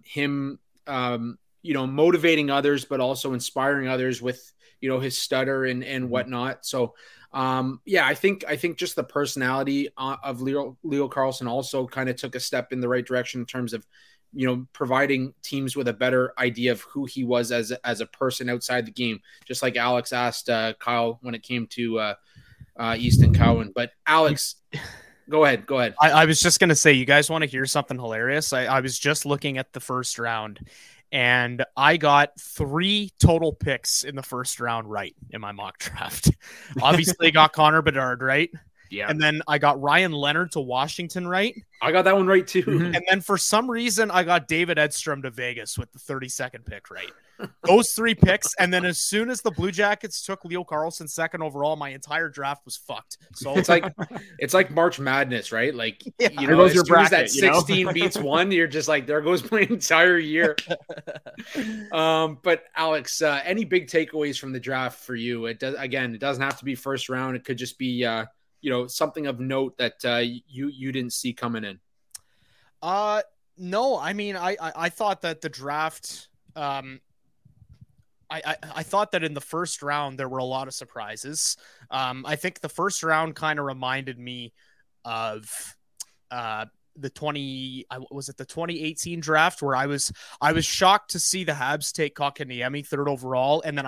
him, you know, motivating others, but also inspiring others with, you know, his stutter and whatnot. So, I think just the personality of Leo Carlsson also kind of took a step in the right direction in terms of, you know, providing teams with a better idea of who he was as a person outside the game. Just like Alex asked Kyle when it came to Easton Cowan. But Alex, go ahead. I was just going to say, you guys want to hear something hilarious? I was just looking at the first round, and I got 3 total picks in the first round right in my mock draft. Obviously, got Connor Bedard right. Yeah. And then I got Ryan Leonard to Washington right. I got that one right too. Mm-hmm. And then for some reason, I got David Edstrom to Vegas with the 32nd pick right. Those three picks. And then as soon as the Blue Jackets took Leo Carlsson second overall, my entire draft was fucked. So it's like March Madness, right? Like, yeah, you know, as your soon bracket, as that 16 beats one, you're just like, there goes my entire year. But Alex, any big takeaways from the draft for you? It does, again, it doesn't have to be first round. It could just be, you know, something of note that you didn't see coming in. No, I mean, I thought that the draft, I thought that in the first round, there were a lot of surprises. I think the first round kind of reminded me of the 2018 draft where I was shocked to see the Habs take Kotkaniemi third overall. And then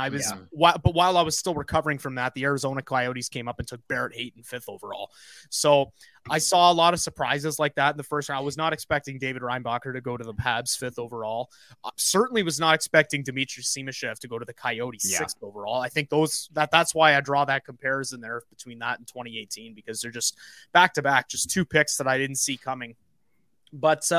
while I was still recovering from that, the Arizona Coyotes came up and took Barrett Hayton fifth overall. So I saw a lot of surprises like that in the first round. I was not expecting David Reinbacher to go to the Habs fifth overall. I certainly was not expecting Dmitry Simashev to go to the Coyotes sixth overall. I think that's why I draw that comparison there between that and 2018, because they're just back to back, just two picks that I didn't see coming. But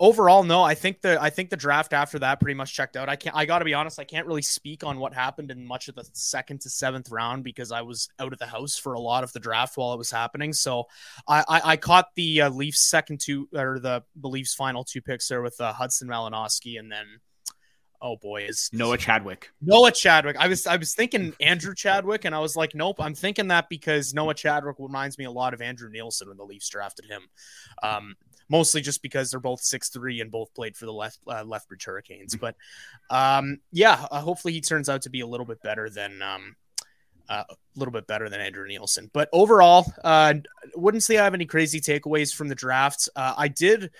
overall, no, I think the draft after that pretty much checked out. I got to be honest, I can't really speak on what happened in much of the second to seventh round because I was out of the house for a lot of the draft while it was happening. So I caught the Leafs second two, or the Leafs final two picks there with Hudson Malinowski and then, oh boy, is Noah Chadwick. I was thinking Andrew Chadwick, and I was like, nope. I'm thinking that because Noah Chadwick reminds me a lot of Andrew Nielsen when the Leafs drafted him. Mostly just because they're both 6'3" and both played for the Lethbridge Hurricanes. But hopefully he turns out to be a little bit better than Andrew Nielsen. But overall, wouldn't say I have any crazy takeaways from the draft. I did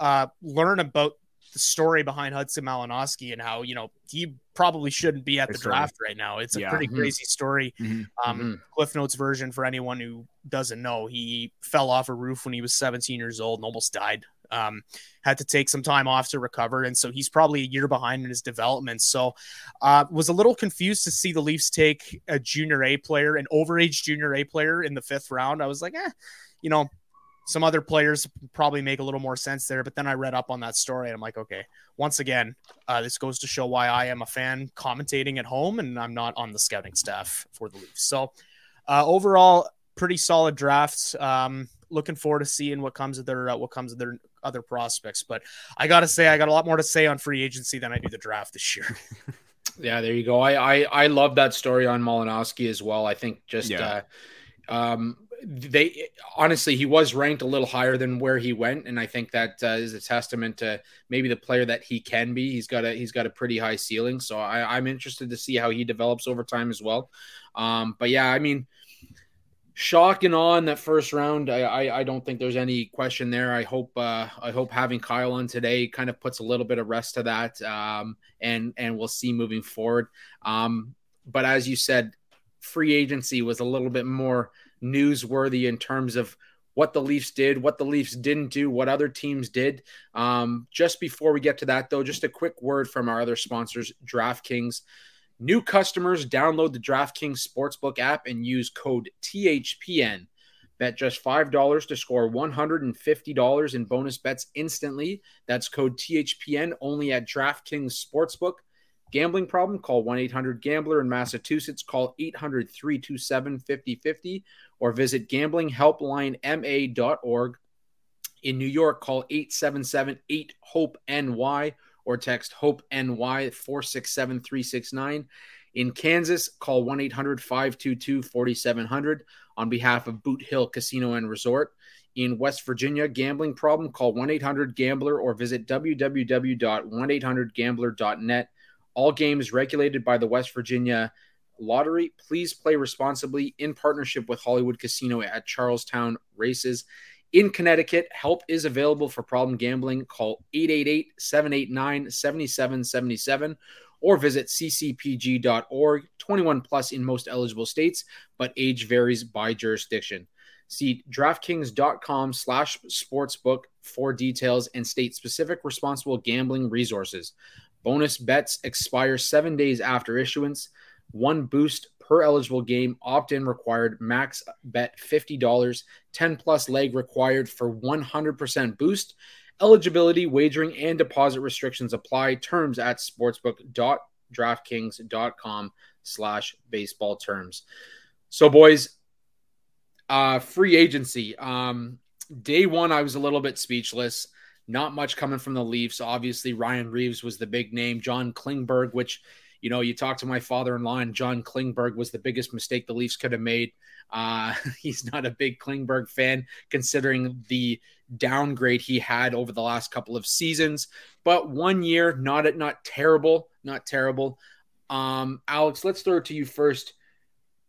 learn about the story behind Hudson Malinowski and how, you know, he probably shouldn't be at the draft right now. It's a pretty crazy story. Mm-hmm. Cliff Notes version for anyone who doesn't know, he fell off a roof when he was 17 years old and almost died. Had to take some time off to recover. And so he's probably a year behind in his development. So was a little confused to see the Leafs take a junior A player, an overage junior A player in the fifth round. I was like, you know, some other players probably make a little more sense there, but then I read up on that story and I'm like, okay, once again, this goes to show why I am a fan commentating at home and I'm not on the scouting staff for the Leafs. So overall, pretty solid drafts. Looking forward to seeing what comes of their other prospects. But I got to say, I got a lot more to say on free agency than I do the draft this year. Yeah, there you go. I love that story on Malinowski as well. I think just, they honestly, he was ranked a little higher than where he went, and I think that is a testament to maybe the player that he can be. He's got a pretty high ceiling, so I'm interested to see how he develops over time as well. But yeah, I mean, shock and awe in that first round. I don't think there's any question there. I hope having Kyle on today kind of puts a little bit of rest to that, and we'll see moving forward. But as you said, free agency was a little bit more newsworthy in terms of what the Leafs did, what the Leafs didn't do, what other teams did. Just before we get to that, though, just a quick word from our other sponsors, DraftKings. New customers, download the DraftKings Sportsbook app and use code THPN. Bet just $5 to score $150 in bonus bets instantly. That's code THPN only at DraftKings Sportsbook. Gambling problem? Call 1-800-GAMBLER in Massachusetts. Call 800-327-5050 or visit gamblinghelplinema.org. In New York, call 877-8-HOPE-NY or text HOPE-NY 467-369. In Kansas, call 1-800-522-4700 on behalf of Boot Hill Casino and Resort. In West Virginia, gambling problem? Call 1-800-GAMBLER or visit www.1800gambler.net. All games regulated by the West Virginia Lottery. Please play responsibly in partnership with Hollywood Casino at Charlestown Races. In Connecticut, help is available for problem gambling. Call 888-789-7777 or visit ccpg.org. 21 plus in most eligible states, but age varies by jurisdiction. See DraftKings.com/sportsbook for details and state-specific responsible gambling resources. Bonus bets expire 7 days after issuance. One boost per eligible game. Opt-in required. Max bet $50. 10-plus leg required for 100% boost. Eligibility, wagering, and deposit restrictions apply. Terms at sportsbook.draftkings.com/baseballterms. So, boys, free agency. Day one, I was a little bit speechless. Not much coming from the Leafs. Obviously, Ryan Reeves was the big name. John Klingberg, which, you know, you talk to my father-in-law, and John Klingberg was the biggest mistake the Leafs could have made. He's not a big Klingberg fan, considering the downgrade he had over the last couple of seasons. But 1 year, not terrible. Alex, let's throw it to you first.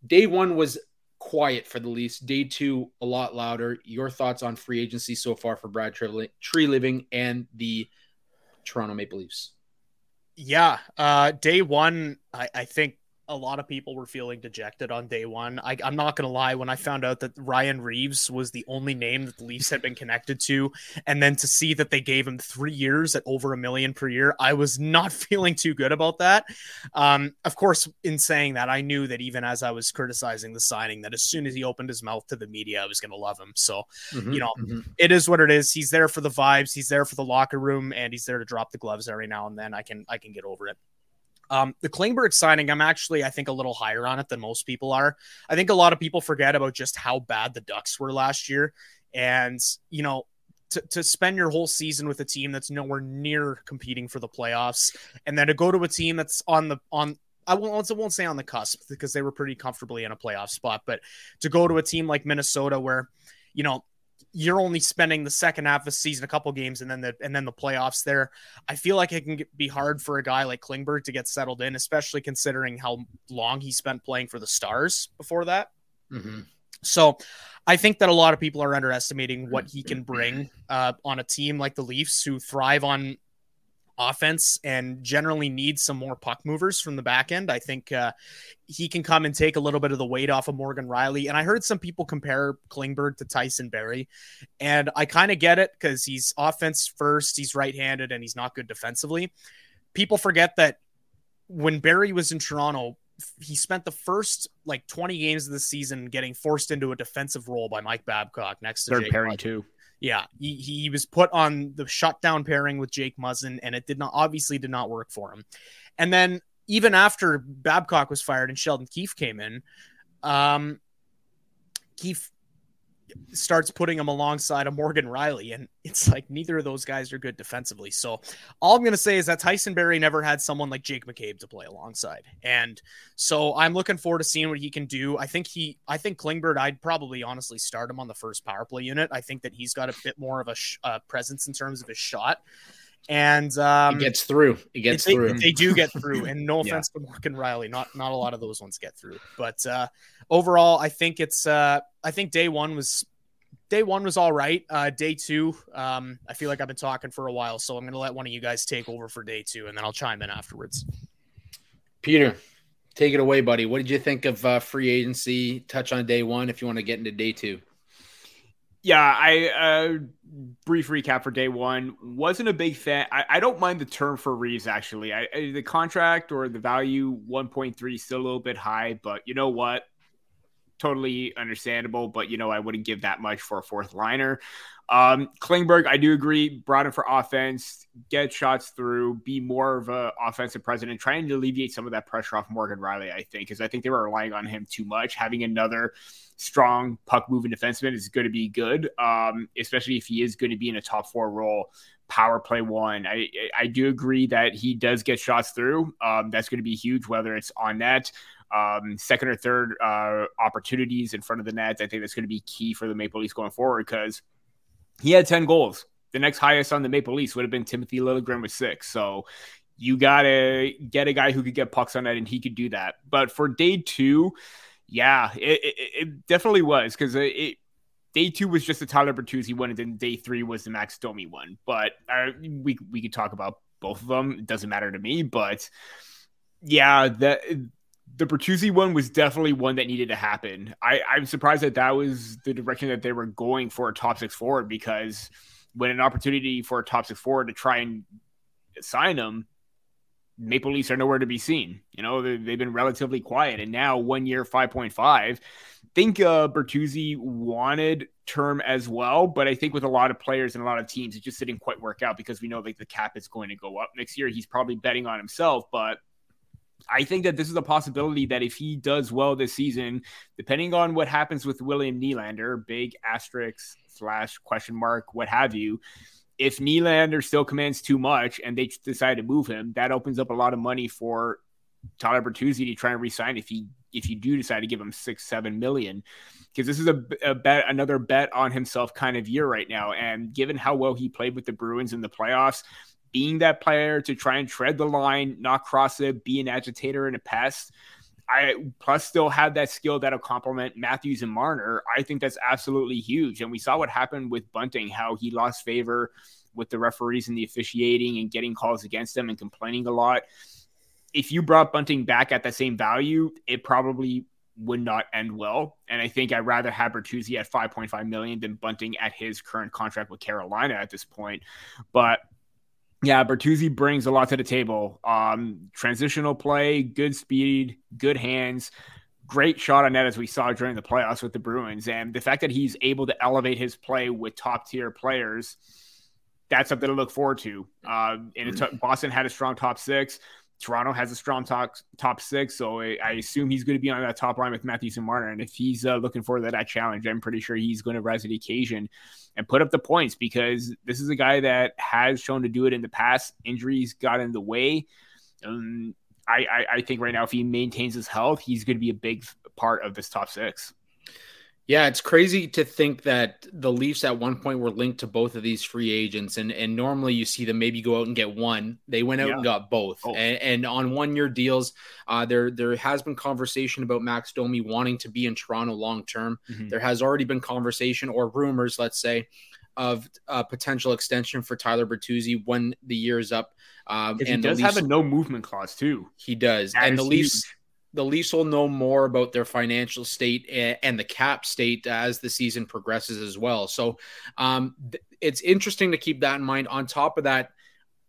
Day one was quiet for the Leafs. Day two, a lot louder. Your thoughts on free agency so far for Brad Treliving and the Toronto Maple Leafs? Yeah. Day one, I think a lot of people were feeling dejected on day one. I'm not going to lie. When I found out that Ryan Reeves was the only name that the Leafs had been connected to, and then to see that they gave him 3 years at over $1 million per year, I was not feeling too good about that. Of course, in saying that, I knew that even as I was criticizing the signing, that as soon as he opened his mouth to the media, I was going to love him. So, It is what it is. He's there for the vibes. He's there for the locker room, and he's there to drop the gloves every now and then. I can get over it. The Klingberg signing, I'm actually, I think, a little higher on it than most people are. I think a lot of people forget about just how bad the Ducks were last year. And, you know, to spend your whole season with a team that's nowhere near competing for the playoffs, and then to go to a team that's I won't say on the cusp, because they were pretty comfortably in a playoff spot, but to go to a team like Minnesota where, you know, you're only spending the second half of the season, a couple games, and then the playoffs there. I feel like it can be hard for a guy like Klingberg to get settled in, especially considering how long he spent playing for the Stars before that. Mm-hmm. So I think that a lot of people are underestimating what he can bring on a team like the Leafs, who thrive on offense and generally needs some more puck movers from the back end. I think he can come and take a little bit of the weight off of Morgan Riley. And I heard some people compare Klingberg to Tyson Berry, and I kind of get it, because he's offense first, he's right-handed, and he's not good defensively. People forget that when Berry was in Toronto, he spent the first 20 games of the season getting forced into a defensive role by Mike Babcock next to third pairing too. Yeah, he was put on the shutdown pairing with Jake Muzzin, and it did not work for him. And then even after Babcock was fired and Sheldon Keefe came in, Keefe starts putting him alongside a Morgan Riley, and it's like neither of those guys are good defensively. So all I'm going to say is that Tyson Berry never had someone like Jake McCabe to play alongside. And so I'm looking forward to seeing what he can do. I think Klingberg, I'd probably honestly start him on the first power play unit. I think that he's got a bit more of a presence in terms of his shot. And They do get through, and no offense to Morgan Riley, not a lot of those ones get through. But overall, I think it's day one was all right. Day two, I feel like I've been talking for a while, so I'm going to let one of you guys take over for day two, and then I'll chime in afterwards. Peter, take it away, buddy. What did you think of free agency? Touch on day one if you want to get into day two. Yeah, brief recap for day one. Wasn't a big fan. I don't mind the term for Reeves, actually. The contract or the value, 1.3, still a little bit high, but you know what? Totally understandable, but, you know, I wouldn't give that much for a fourth liner. Klingberg, I do agree, brought him for offense, get shots through, be more of an offensive president, trying to alleviate some of that pressure off Morgan Riley, I think, because I think they were relying on him too much. Having another strong puck-moving defenseman is going to be good, especially if he is going to be in a top-four role. Power play one. I do agree that he does get shots through. That's going to be huge, whether it's on net, second or third opportunities in front of the net. I think that's going to be key for the Maple Leafs going forward, because he had 10 goals. The next highest on the Maple Leafs would have been Timothy Liljegren with 6. So you got to get a guy who could get pucks on net, and he could do that. But for day two, yeah, it definitely was, because day two was just the Tyler Bertuzzi one, and then day three was the Max Domi one. But we could talk about both of them. It doesn't matter to me. But yeah, the Bertuzzi one was definitely one that needed to happen. I'm surprised that was the direction that they were going for a top-six forward, because when an opportunity for a top-six forward to try and sign him, Maple Leafs are nowhere to be seen. You know, they've been relatively quiet, and now 1 year, 5.5. Think Bertuzzi wanted term as well, but I think with a lot of players and a lot of teams, it just didn't quite work out because we know like the cap is going to go up next year. He's probably betting on himself, but I think that this is a possibility that if he does well this season, depending on what happens with William Nylander, big asterisk / question mark, what have you, if Nylander still commands too much and they decide to move him, that opens up a lot of money for Tyler Bertuzzi to try and resign if you do decide to give him $6-7 million, because this is another bet on himself kind of year right now. And given how well he played with the Bruins in the playoffs, being that player to try and tread the line, not cross it, be an agitator and a pest, plus still have that skill that'll complement Matthews and Marner, I think that's absolutely huge. And we saw what happened with Bunting, how he lost favor with the referees and the officiating and getting calls against them and complaining a lot. If you brought Bunting back at that same value, it probably would not end well. And I think I'd rather have Bertuzzi at $5.5 million than Bunting at his current contract with Carolina at this point. But yeah, Bertuzzi brings a lot to the table. Transitional play, good speed, good hands, great shot on net as we saw during the playoffs with the Bruins. And the fact that he's able to elevate his play with top-tier players, that's something to look forward to. Boston had a strong top six. Toronto has a strong top six, so I assume he's going to be on that top line with Matthews and Marner. And if he's looking for that challenge, I'm pretty sure he's going to rise to the occasion and put up the points, because this is a guy that has shown to do it in the past. Injuries got in the way. I think right now, if he maintains his health, he's going to be a big part of this top six. Yeah, it's crazy to think that the Leafs at one point were linked to both of these free agents, and normally you see them maybe go out and get one. They went out and got both, and on one-year deals. There has been conversation about Max Domi wanting to be in Toronto long-term. Mm-hmm. There has already been conversation or rumors, let's say, of a potential extension for Tyler Bertuzzi when the year is up. He does have a no-movement clause too. He does, and the Leafs... The Leafs will know more about their financial state and the cap state as the season progresses as well. So it's interesting to keep that in mind. On top of that,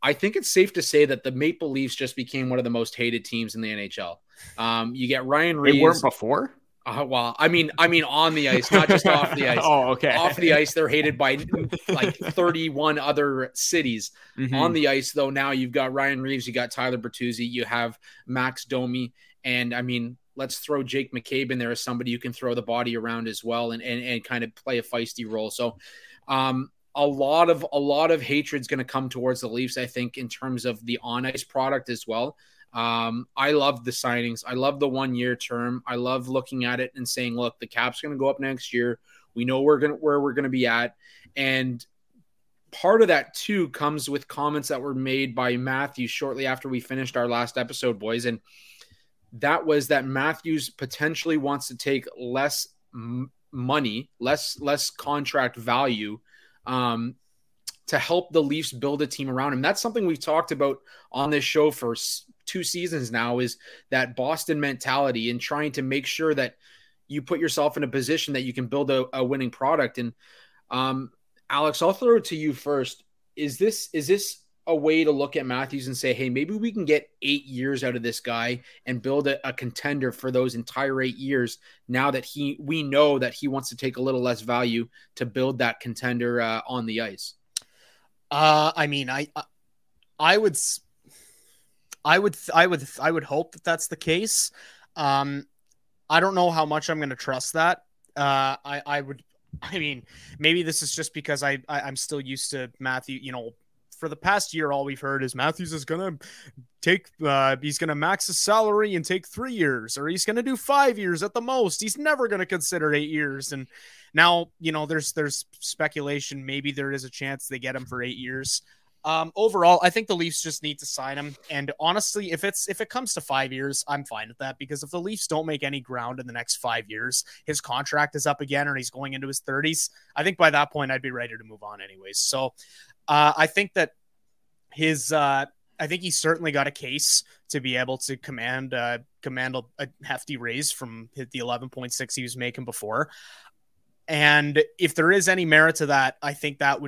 I think it's safe to say that the Maple Leafs just became one of the most hated teams in the NHL. You get Ryan Reeves. They weren't before? Well, I mean, on the ice, not just off the ice. Oh, okay. Off the ice, they're hated by like 31 other cities. Mm-hmm. On the ice, though, now you've got Ryan Reeves, you got Tyler Bertuzzi, you have Max Domi. And I mean, let's throw Jake McCabe in there as somebody who can throw the body around as well and kind of play a feisty role. So a lot of hatred's going to come towards the Leafs, I think, in terms of the on-ice product as well. I love the signings. I love the one-year term. I love looking at it and saying, look, the cap's going to go up next year. We know where we're going to be at. And part of that too comes with comments that were made by Matthew shortly after we finished our last episode, boys. And that was that Matthews potentially wants to take less money, less contract value to help the Leafs build a team around him. That's something we've talked about on this show for two seasons now, is that Boston mentality and trying to make sure that you put yourself in a position that you can build a winning product. And Alex, I'll throw it to you first. Is this a way to look at Matthews and say, hey, maybe we can get 8 years out of this guy and build a contender for those entire 8 years, now that we know that he wants to take a little less value to build that contender on the ice? I would hope that that's the case. I don't know how much I'm going to trust that. Maybe this is just because I'm still used to Matthew, you know. For the past year, all we've heard is Matthews is going to take, he's going to max his salary and take 3 years, or he's going to do 5 years at the most. He's never going to consider 8 years. And now, you know, there's speculation. Maybe there is a chance they get him for 8 years. Overall, I think the Leafs just need to sign him. And honestly, if it comes to 5 years, I'm fine with that, because if the Leafs don't make any ground in the next 5 years, his contract is up again and he's going into his 30s. I think by that point, I'd be ready to move on anyways. So, I think that I think he certainly got a case to be able to command a hefty raise from the 11.6 he was making before. And if there is any merit to that, I think that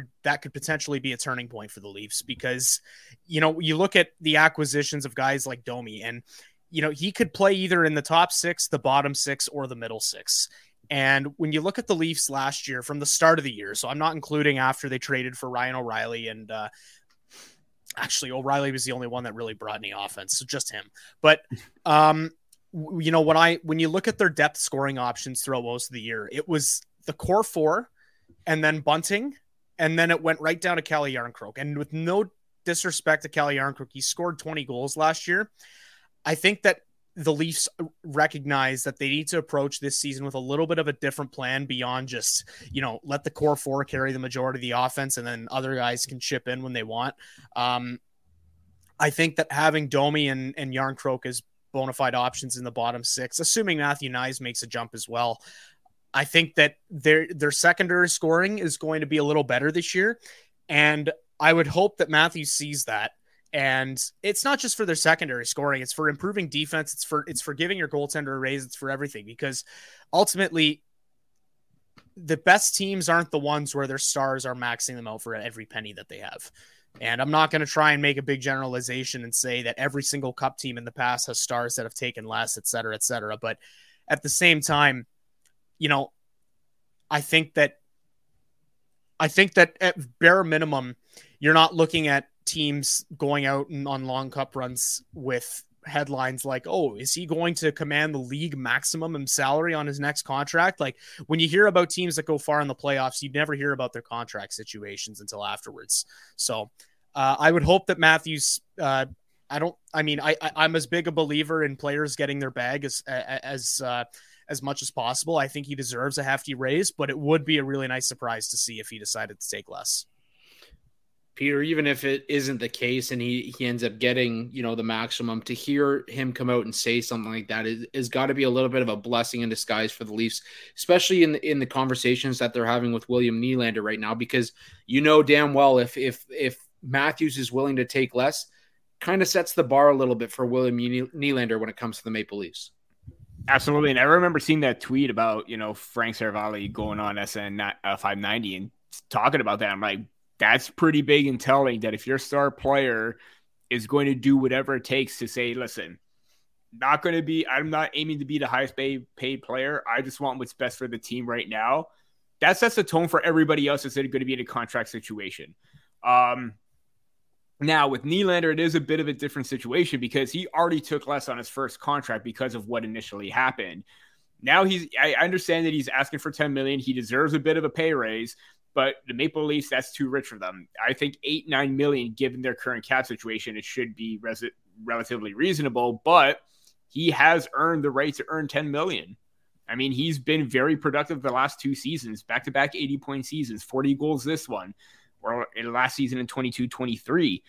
could potentially be a turning point for the Leafs, because, you know, you look at the acquisitions of guys like Domi, and, you know, he could play either in the top six, the bottom six, or the middle six. And when you look at the Leafs last year from the start of the year, so I'm not including after they traded for Ryan O'Reilly, and actually O'Reilly was the only one that really brought any offense, so just him. But you know, when you look at their depth scoring options throughout most of the year, it was the core four, and then Bunting, and then it went right down to Cali Yarncroke. And with no disrespect to Cali Yarncroke, he scored 20 goals last year. I think that the Leafs recognize that they need to approach this season with a little bit of a different plan beyond just, you know, let the core four carry the majority of the offense, and then other guys can chip in when they want. I think that having Domi and Yarncroke as bona fide options in the bottom six, assuming Matthew Nyes makes a jump as well, I think that their secondary scoring is going to be a little better this year. And I would hope that Matthews sees that. And it's not just for their secondary scoring. It's for improving defense. It's for giving your goaltender a raise. It's for everything, because ultimately the best teams aren't the ones where their stars are maxing them out for every penny that they have. And I'm not going to try and make a big generalization and say that every single cup team in the past has stars that have taken less, et cetera, et cetera. But at the same time, you know, I think that at bare minimum, you're not looking at teams going out and on long cup runs with headlines like, oh, is he going to command the league maximum in salary on his next contract? Like, when you hear about teams that go far in the playoffs, you never hear about their contract situations until afterwards. So I would hope that Matthews, I'm as big a believer in players getting their bag as much as possible. I think he deserves a hefty raise, but it would be a really nice surprise to see if he decided to take less. Peter, even if it isn't the case and he ends up getting, you know, the maximum, to hear him come out and say something like that is got to be a little bit of a blessing in disguise for the Leafs, especially in the conversations that they're having with William Nylander right now, because you know damn well if Matthews is willing to take less, kind of sets the bar a little bit for William Nylander when it comes to the Maple Leafs. Absolutely. And I remember seeing that tweet about, you know, Frank Cervalli going on SN 590 and talking about that. I'm like, that's pretty big and telling that if your star player is going to do whatever it takes to say, listen, I'm not aiming to be the highest paid player. I just want what's best for the team right now. That sets the tone for everybody else that's going to be in a contract situation. Now, with Nylander, it is a bit of a different situation because he already took less on his first contract because of what initially happened. Now, I understand that he's asking for $10 million. He deserves a bit of a pay raise, but the Maple Leafs, that's too rich for them. I think $8, $9 million, given their current cap situation, it should be relatively reasonable, but he has earned the right to earn $10 million. I mean, he's been very productive the last two seasons, back-to-back 80-point seasons, 40 goals this one, or in last season in 22-23.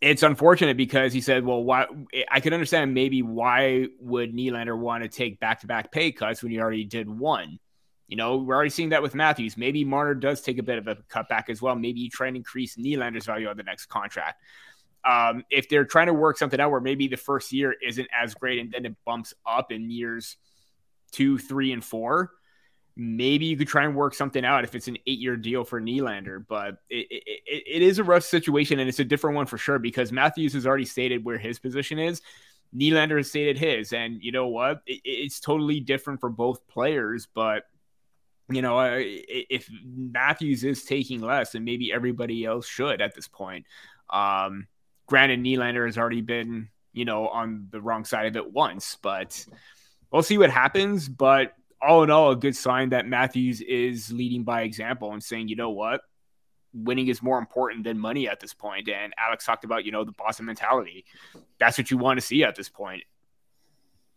It's unfortunate because he said, well, why? I could understand maybe why would Nylander want to take back-to-back pay cuts when he already did one. You know, we're already seeing that with Matthews. Maybe Marner does take a bit of a cutback as well. Maybe you try and increase Nylander's value on the next contract. If they're trying to work something out where maybe the first year isn't as great and then it bumps up in years 2, 3, and 4, maybe you could try and work something out if it's an 8-year deal for Nylander, but it is a rough situation, and it's a different one for sure because Matthews has already stated where his position is. Nylander has stated his, and you know what? It's totally different for both players, but you know, if Matthews is taking less, then maybe everybody else should at this point. Granted, Nylander has already been, you know, on the wrong side of it once, but we'll see what happens, but all in all, a good sign that Matthews is leading by example and saying, you know what, winning is more important than money at this point. And Alex talked about, you know, the Boston mentality. That's what you want to see at this point.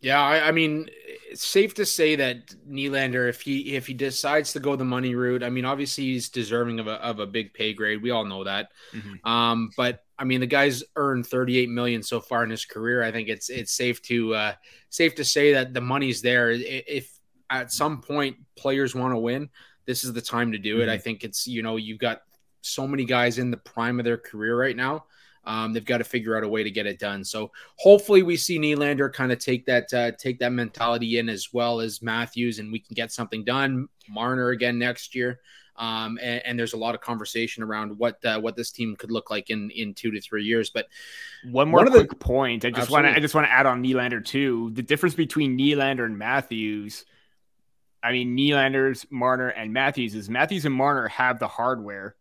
Yeah, I mean, it's safe to say that Nylander, if he decides to go the money route, I mean, obviously he's deserving of a big pay grade. We all know that. Mm-hmm. But I mean, the guy's earned $38 million so far in his career. I think it's safe to say that the money's there. If at some point players want to win, this is the time to do it. Mm-hmm. I think it's, you know, you've got so many guys in the prime of their career right now. They've got to figure out a way to get it done. So hopefully we see Nylander kind of take that mentality in, as well as Matthews, and we can get something done. Marner again next year. And there's a lot of conversation around what this team could look like in 2 to 3 years. But one more quick point, I just want to add on Nylander too. The difference between Nylander and Matthews, I mean, Nylander's, Marner, and Matthews is Matthews and Marner have the hardware,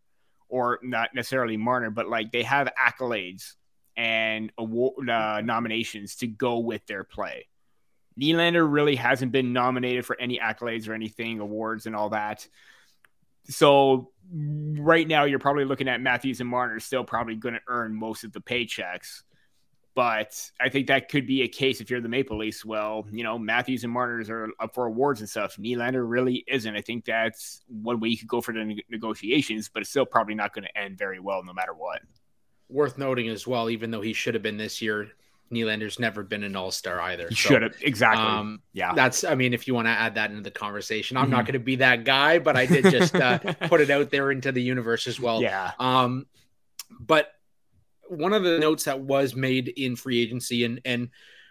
or not necessarily Marner, but like they have accolades and award nominations to go with their play. Nylander really hasn't been nominated for any accolades or anything, awards and all that. So right now you're probably looking at Matthews and Marner still probably going to earn most of the paychecks. But I think that could be a case if you're the Maple Leafs. Well, you know, Matthews and Marner are up for awards and stuff. Nylander really isn't. I think that's one way you could go for the negotiations, but it's still probably not going to end very well no matter what. Worth noting as well, even though he should have been this year, Nylander's never been an all-star either. Should have. Exactly. Yeah. That's, I mean, if you want to add that into the conversation, I'm not going to be that guy, but I did just put it out there into the universe as well. Yeah. But one of the notes that was made in free agency, and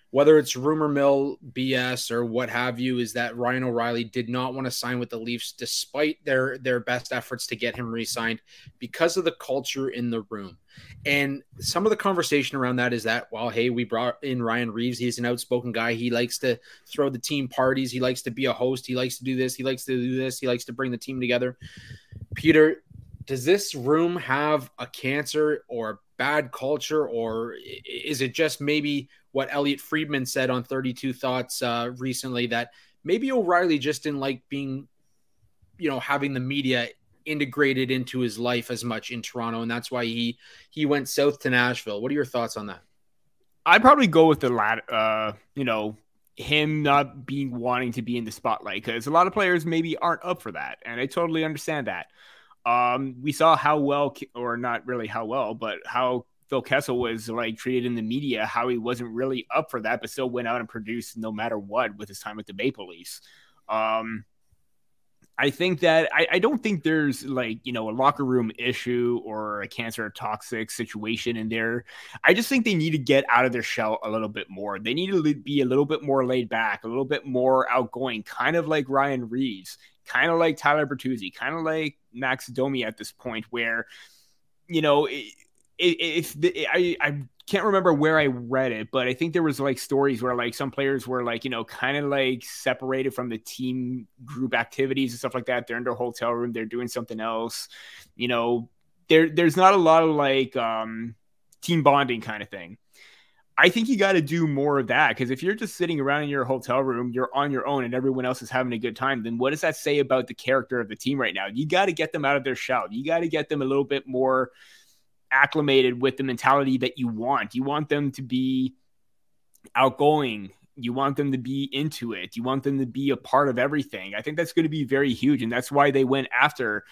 whether it's rumor mill, BS, or what have you, is that Ryan O'Reilly did not want to sign with the Leafs despite their best efforts to get him re-signed because of the culture in the room. And some of the conversation around that is that, well, hey, we brought in Ryan Reeves. He's an outspoken guy. He likes to throw the team parties. He likes to be a host. He likes to do this. He likes to do this. He likes to bring the team together. Peter, does this room have a cancer or bad culture, or is it just maybe what Elliot Friedman said on 32 Thoughts recently, that maybe O'Reilly just didn't like being, you know, having the media integrated into his life as much in Toronto, and that's why he went south to Nashville? What are your thoughts on that? I'd probably go with the latter, you know, him not being wanting to be in the spotlight, because a lot of players maybe aren't up for that, and I totally understand that. We saw how well, or not really how well, but how Phil Kessel was like treated in the media, how he wasn't really up for that, but still went out and produced no matter what with his time with the Maple Leafs. I think that I don't think there's like, you know, a locker room issue or a cancer or toxic situation in there. I just think they need to get out of their shell a little bit more. They need to be a little bit more laid back, a little bit more outgoing, kind of like Ryan Reeves, kind of like Tyler Bertuzzi, kind of like Max Domi at this point, where, you know, I can't remember where I read it, but I think there was like stories where like some players were like, you know, kind of like separated from the team group activities and stuff like that. They're in their hotel room. They're doing something else. You know, there's not a lot of like team bonding kind of thing. I think you got to do more of that, because if you're just sitting around in your hotel room, you're on your own and everyone else is having a good time, then what does that say about the character of the team right now? You got to get them out of their shell. You got to get them a little bit more acclimated with the mentality that you want. You want them to be outgoing. You want them to be into it. You want them to be a part of everything. I think that's going to be very huge. And that's why they went after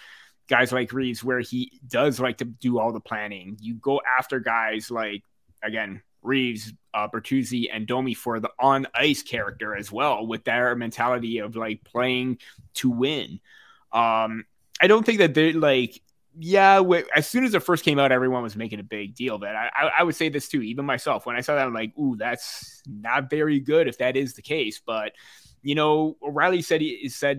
guys like Reeves, where he does like to do all the planning. You go after guys like, again, Reeves, Bertuzzi, and Domi for the on-ice character as well, with their mentality of like playing to win. I don't think that they're like, yeah, as soon as it first came out, everyone was making a big deal. But I would say this too, even myself, when I saw that, I'm like, ooh, that's not very good if that is the case. But, you know, O'Reilly said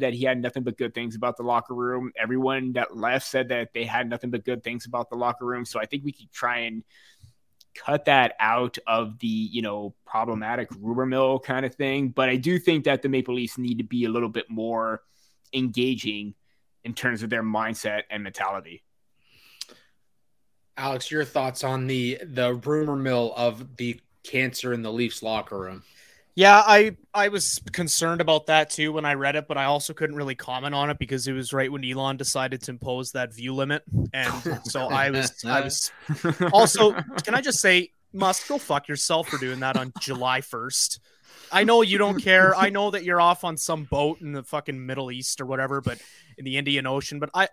that he had nothing but good things about the locker room. Everyone that left said that they had nothing but good things about the locker room. So I think we could try and cut that out of the, you know, problematic rumor mill kind of thing. But I do think that the Maple Leafs need to be a little bit more engaging in terms of their mindset and mentality. Alex, your thoughts on the rumor mill of the cancer in the Leafs locker room? Yeah, I was concerned about that too when I read it, but I also couldn't really comment on it because it was right when Elon decided to impose that view limit. And so I was also, can I just say, Musk, go fuck yourself for doing that on July 1st. I know you don't care. I know that you're off on some boat in the fucking Middle East or whatever, but in the Indian Ocean, but I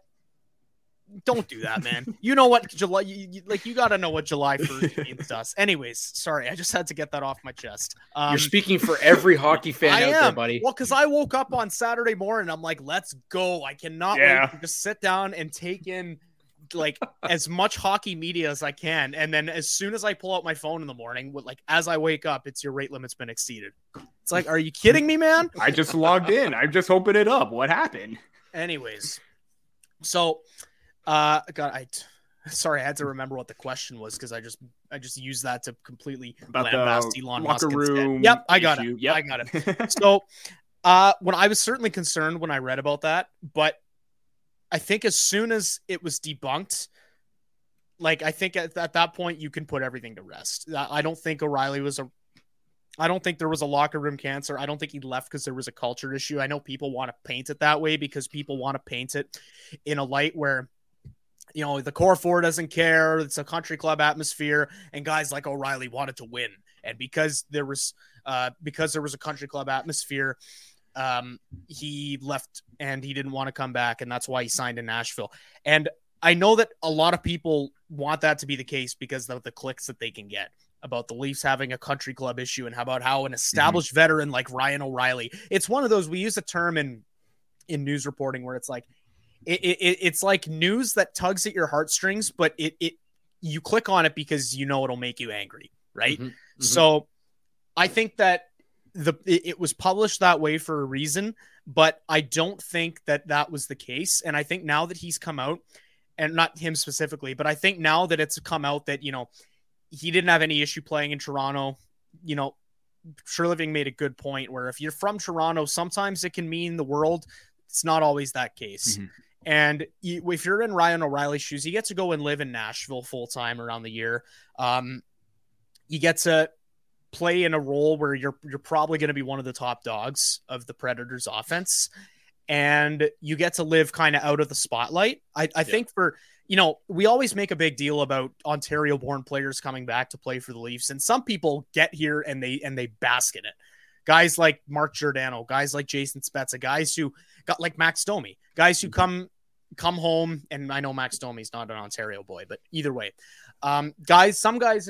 don't do that, man. You know what July, you got to know what July 1st means to us. Anyways, sorry, I just had to get that off my chest. You're speaking for every hockey fan out there, buddy. Well, because I woke up on Saturday morning, I'm like, let's go. I cannot wait to just sit down and take in like as much hockey media as I can. And then as soon as I pull out my phone in the morning, like as I wake up, it's your rate limit's been exceeded. It's like, are you kidding me, man? I just logged in. I'm just hoping it up. What happened? Anyways. So, sorry, I had to remember what the question was because I just used that to completely lambast Elon Musk. Yep, I got it. Yep. I got it. So, when I was certainly concerned when I read about that, but I think as soon as it was debunked, like I think at that point you can put everything to rest. I don't think O'Reilly was I don't think there was a locker room cancer. I don't think he left because there was a culture issue. I know people want to paint it that way because people want to paint it in a light where, you know, the core four doesn't care. It's a country club atmosphere, and guys like O'Reilly wanted to win. And because there was a country club atmosphere, he left and he didn't want to come back, and that's why he signed in Nashville. And I know that a lot of people want that to be the case because of the clicks that they can get about the Leafs having a country club issue and about how an established veteran like Ryan O'Reilly, it's one of those, we use a term in news reporting where it's like, it's like news that tugs at your heartstrings, but you click on it because you know it'll make you angry, right? Mm-hmm. Mm-hmm. So I think that it was published that way for a reason, but I don't think that was the case. And I think now that he's come out, and not him specifically, but I think now that it's come out that, you know, he didn't have any issue playing in Toronto, you know, Sure Living made a good point where if you're from Toronto, sometimes it can mean the world. It's not always that case. Mm-hmm. And if you're in Ryan O'Reilly's shoes, you get to go and live in Nashville full time around the year. You get to play in a role where you're probably going to be one of the top dogs of the Predators offense. And you get to live kind of out of the spotlight. I think for, you know, we always make a big deal about Ontario born players coming back to play for the Leafs. And some people get here and they bask in it. Guys like Mark Giordano, guys like Jason Spezza, guys who got like Max Domi, guys who come home. And I know Max Domi's not an Ontario boy, but either way, some guys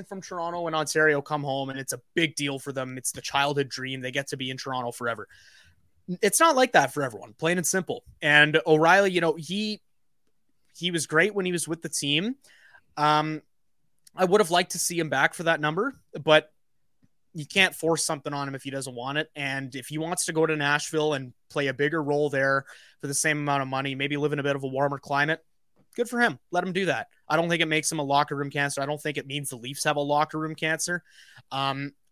from Toronto and Ontario come home and it's a big deal for them. It's the childhood dream. They get to be in Toronto forever. It's not like that for everyone, plain and simple. And O'Reilly, you know, he was great when he was with the team. I would have liked to see him back for that number, but you can't force something on him if he doesn't want it. And if he wants to go to Nashville and play a bigger role there for the same amount of money, maybe live in a bit of a warmer climate, good for him. Let him do that. I don't think it makes him a locker room cancer. I don't think it means the Leafs have a locker room cancer.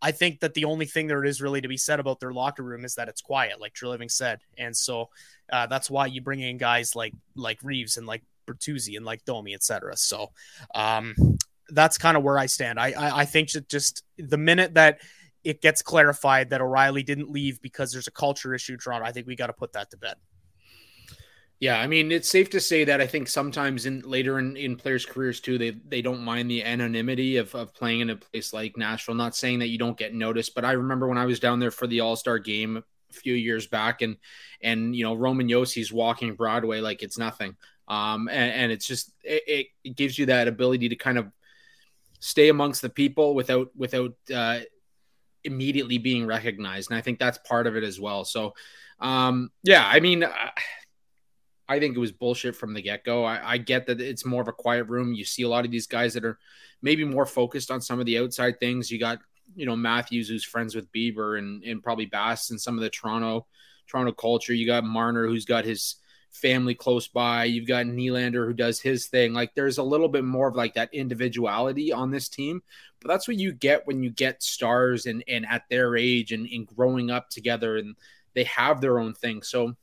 I think that the only thing there is really to be said about their locker room is that it's quiet, like True Living said. And so that's why you bring in guys like Reeves and like Bertuzzi and like Domi, etc. So that's kind of where I stand. I think that just the minute that it gets clarified that O'Reilly didn't leave because there's a culture issue in Toronto, I think we got to put that to bed. Yeah, I mean, it's safe to say that I think sometimes later in players' careers too, they don't mind the anonymity of playing in a place like Nashville. Not saying that you don't get noticed, but I remember when I was down there for the All-Star game a few years back, and you know, Roman Yossi's walking Broadway like it's nothing, and it's just it gives you that ability to kind of stay amongst the people without immediately being recognized, and I think that's part of it as well. So, yeah, I mean. I think it was bullshit from the get-go. I get that it's more of a quiet room. You see a lot of these guys that are maybe more focused on some of the outside things. You got, you know, Matthews, who's friends with Bieber and probably Bass and some of the Toronto culture. You got Marner, who's got his family close by. You've got Nylander, who does his thing. Like there's a little bit more of like that individuality on this team, but that's what you get when you get stars and at their age and growing up together and they have their own thing. So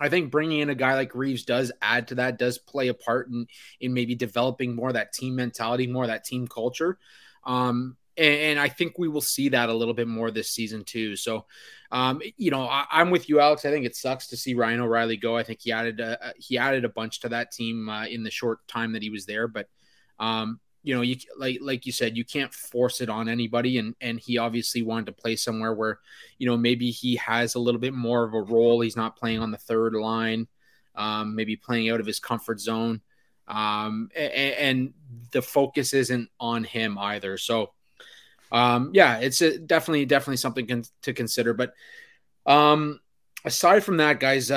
I think bringing in a guy like Reeves does add to that, does play a part in maybe developing more of that team mentality, more of that team culture. And I think we will see that a little bit more this season too. So, you know, I'm with you, Alex. I think it sucks to see Ryan O'Reilly go. I think he added a bunch to that team in the short time that he was there. But, you know, like you said, you can't force it on anybody. And he obviously wanted to play somewhere where, you know, maybe he has a little bit more of a role. He's not playing on the third line, maybe playing out of his comfort zone. And the focus isn't on him either. So, yeah, it's definitely something to consider. But aside from that, guys,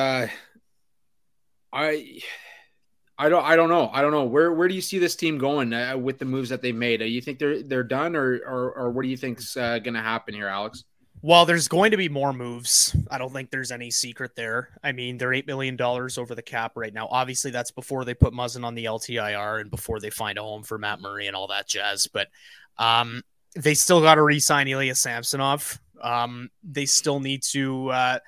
I don't know. Where do you see this team going with the moves that they've made? Do you think they're done, or what do you think's going to happen here, Alex? Well, there's going to be more moves. I don't think there's any secret there. I mean, they're $8 million over the cap right now. Obviously, that's before they put Muzzin on the LTIR and before they find a home for Matt Murray and all that jazz. But they still got to re-sign Ilya Samsonov. They still need to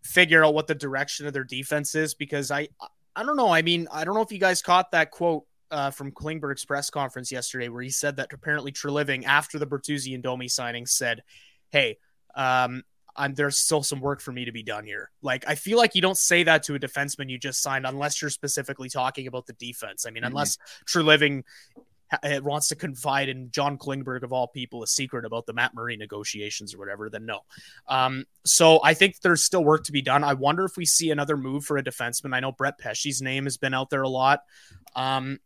figure out what the direction of their defense is, because I don't know. I mean, I don't know if you guys caught that quote from Klingberg's press conference yesterday, where he said that apparently Treliving, after the Bertuzzi and Domi signing, said, hey, there's still some work for me to be done here. Like, I feel like you don't say that to a defenseman you just signed unless you're specifically talking about the defense. I mean, unless Treliving wants to confide in John Klingberg, of all people, a secret about the Matt Murray negotiations or whatever, then no. So I think there's still work to be done. I wonder if we see another move for a defenseman. I know Brett Pesci's name has been out there a lot. I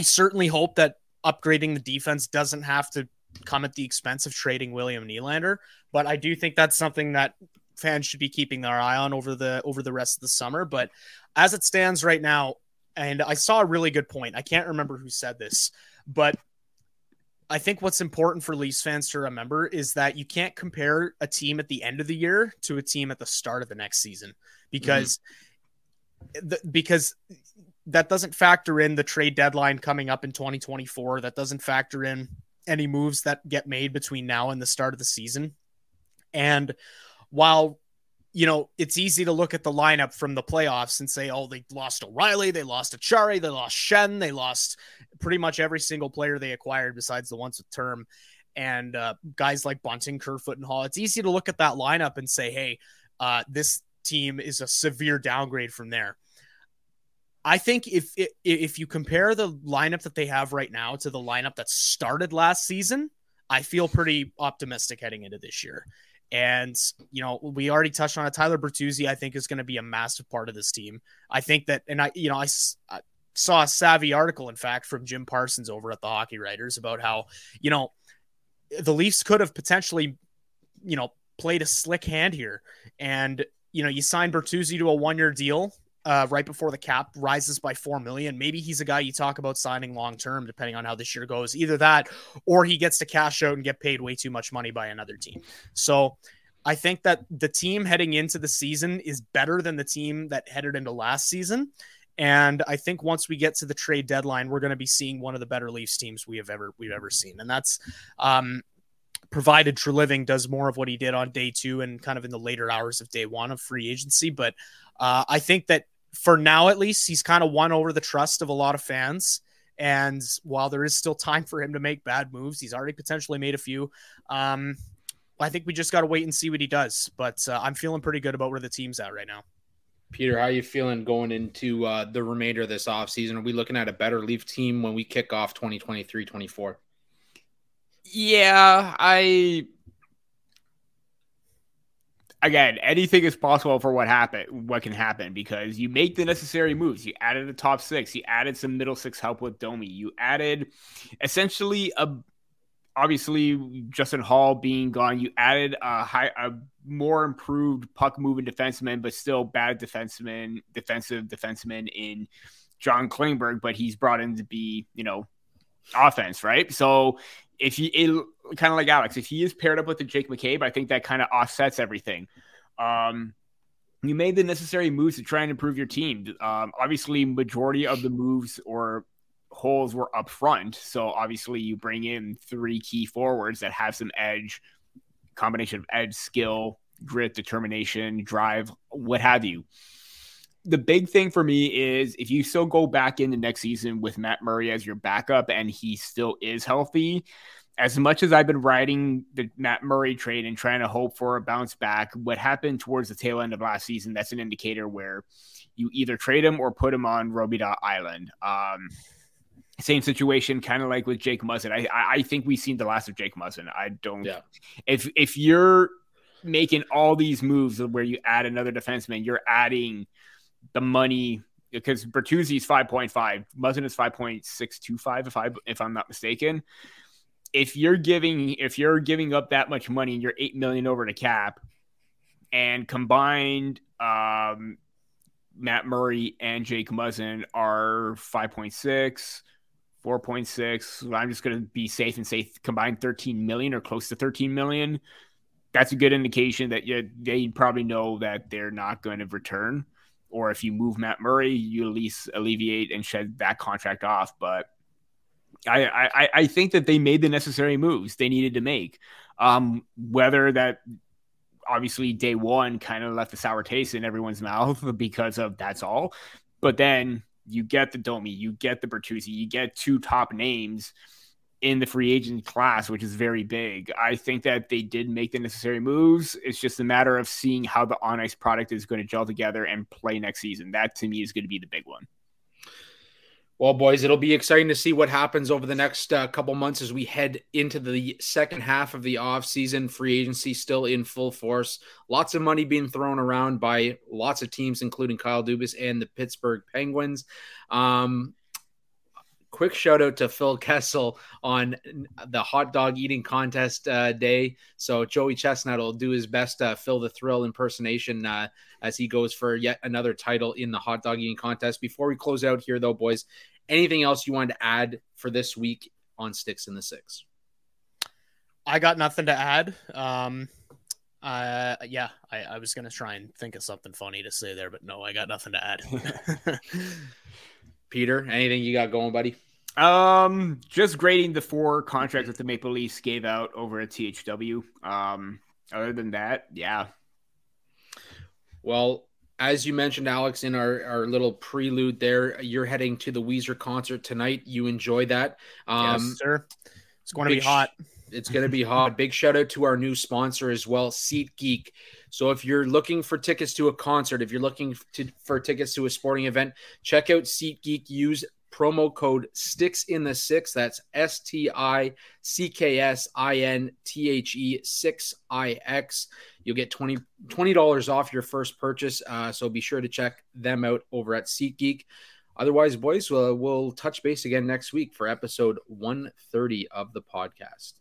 certainly hope that upgrading the defense doesn't have to come at the expense of trading William Nylander, but I do think that's something that fans should be keeping their eye on over the rest of the summer. But as it stands right now, and I saw a really good point, I can't remember who said this, but I think what's important for Leafs fans to remember is that you can't compare a team at the end of the year to a team at the start of the next season, because that doesn't factor in the trade deadline coming up in 2024. That doesn't factor in any moves that get made between now and the start of the season. And while, you know, it's easy to look at the lineup from the playoffs and say, oh, they lost O'Reilly, they lost Achari, they lost Schenn, they lost pretty much every single player they acquired besides the ones with term, and guys like Bunting, Kerfoot, and Hall. It's easy to look at that lineup and say, hey, this team is a severe downgrade from there. I think if you compare the lineup that they have right now to the lineup that started last season, I feel pretty optimistic heading into this year. And, you know, we already touched on it. Tyler Bertuzzi, I think, is going to be a massive part of this team. I think that, and I saw a savvy article, in fact, from Jim Parsons over at the Hockey Writers about how, you know, the Leafs could have potentially, you know, played a slick hand here. And, you know, you signed Bertuzzi to a one-year deal right before the cap rises by $4 million. Maybe he's a guy you talk about signing long-term, depending on how this year goes, either that, or he gets to cash out and get paid way too much money by another team. So I think that the team heading into the season is better than the team that headed into last season. And I think once we get to the trade deadline, we're going to be seeing one of the better Leafs teams we've ever seen. And that's, provided Treliving does more of what he did on day two and kind of in the later hours of day one of free agency. But I think that for now, at least, he's kind of won over the trust of a lot of fans. And while there is still time for him to make bad moves, he's already potentially made a few. I think we just got to wait and see what he does. But I'm feeling pretty good about where the team's at right now. Peter, how are you feeling going into the remainder of this offseason? Are we looking at a better Leaf team when we kick off 2023-24? Yeah, again, anything is possible for what can happen, because you make the necessary moves. You added a top six, you added some middle six help with Domi, you added essentially obviously Justin Hall being gone, you added a more improved puck moving defenseman, but still bad defenseman in John Klingberg, but he's brought in to be, you know, offense, right? So if he, kind of like Alex, if he is paired up with the Jake McCabe, I think that kind of offsets everything. You made the necessary moves to try and improve your team. Obviously, majority of the moves or holes were up front. So obviously you bring in three key forwards that have some edge, combination of edge, skill, grit, determination, drive, what have you. The big thing for me is if you still go back into next season with Matt Murray as your backup and he still is healthy, as much as I've been riding the Matt Murray trade and trying to hope for a bounce back, what happened towards the tail end of last season, that's an indicator where you either trade him or put him on Robida Island. Same situation, kind of like with Jake Muzzin. I think we've seen the last of Jake Muzzin. If you're making all these moves where you add another defenseman, you're adding the money, because Bertuzzi's 5.5, Muzzin is 5.625 if I'm not mistaken. If you're giving up that much money and you're $8 million over the cap, and combined Matt Murray and Jake Muzzin are 5.6, 4.6. I'm just going to be safe and say combined 13 million or close to 13 million. That's a good indication that they probably know that they're not going to return. Or if you move Matt Murray, you at least alleviate and shed that contract off. But I think that they made the necessary moves they needed to make. Whether that obviously day one kind of left a sour taste in everyone's mouth because of that's all. But then you get the Domi, you get the Bertuzzi, you get two top names in the free agent class, which is very big. I think that they did make the necessary moves. It's just a matter of seeing how the on ice product is going to gel together and play next season. That to me is going to be the big one. Well, boys, it'll be exciting to see what happens over the next couple months as we head into the second half of the offseason. Free agency still in full force. Lots of money being thrown around by lots of teams, including Kyle Dubas and the Pittsburgh Penguins. Quick shout out to Phil Kessel on the hot dog eating contest day. So Joey Chestnut will do his best to fill the thrill impersonation as he goes for yet another title in the hot dog eating contest. Before we close out here though, boys, anything else you wanted to add for this week on Sticks in the Six? I got nothing to add. I was going to try and think of something funny to say there, but no, I got nothing to add. Peter, anything you got going, buddy? Just grading the four contracts that the Maple Leafs gave out over at THW. Other than that, yeah. Well, as you mentioned, Alex, in our little prelude there, you're heading to the Weezer concert tonight. You enjoy that. Yes, sir. It's going to be hot. It's going to be hot. Big shout out to our new sponsor as well, SeatGeek. So if you're looking for tickets to a concert, if you're looking for tickets to a sporting event, check out SeatGeek. Use promo code STICKSINTHE6. That's STICKSINTHE6IX. You'll get $20 off your first purchase. So be sure to check them out over at SeatGeek. Otherwise, boys, we'll touch base again next week for episode 130 of the podcast.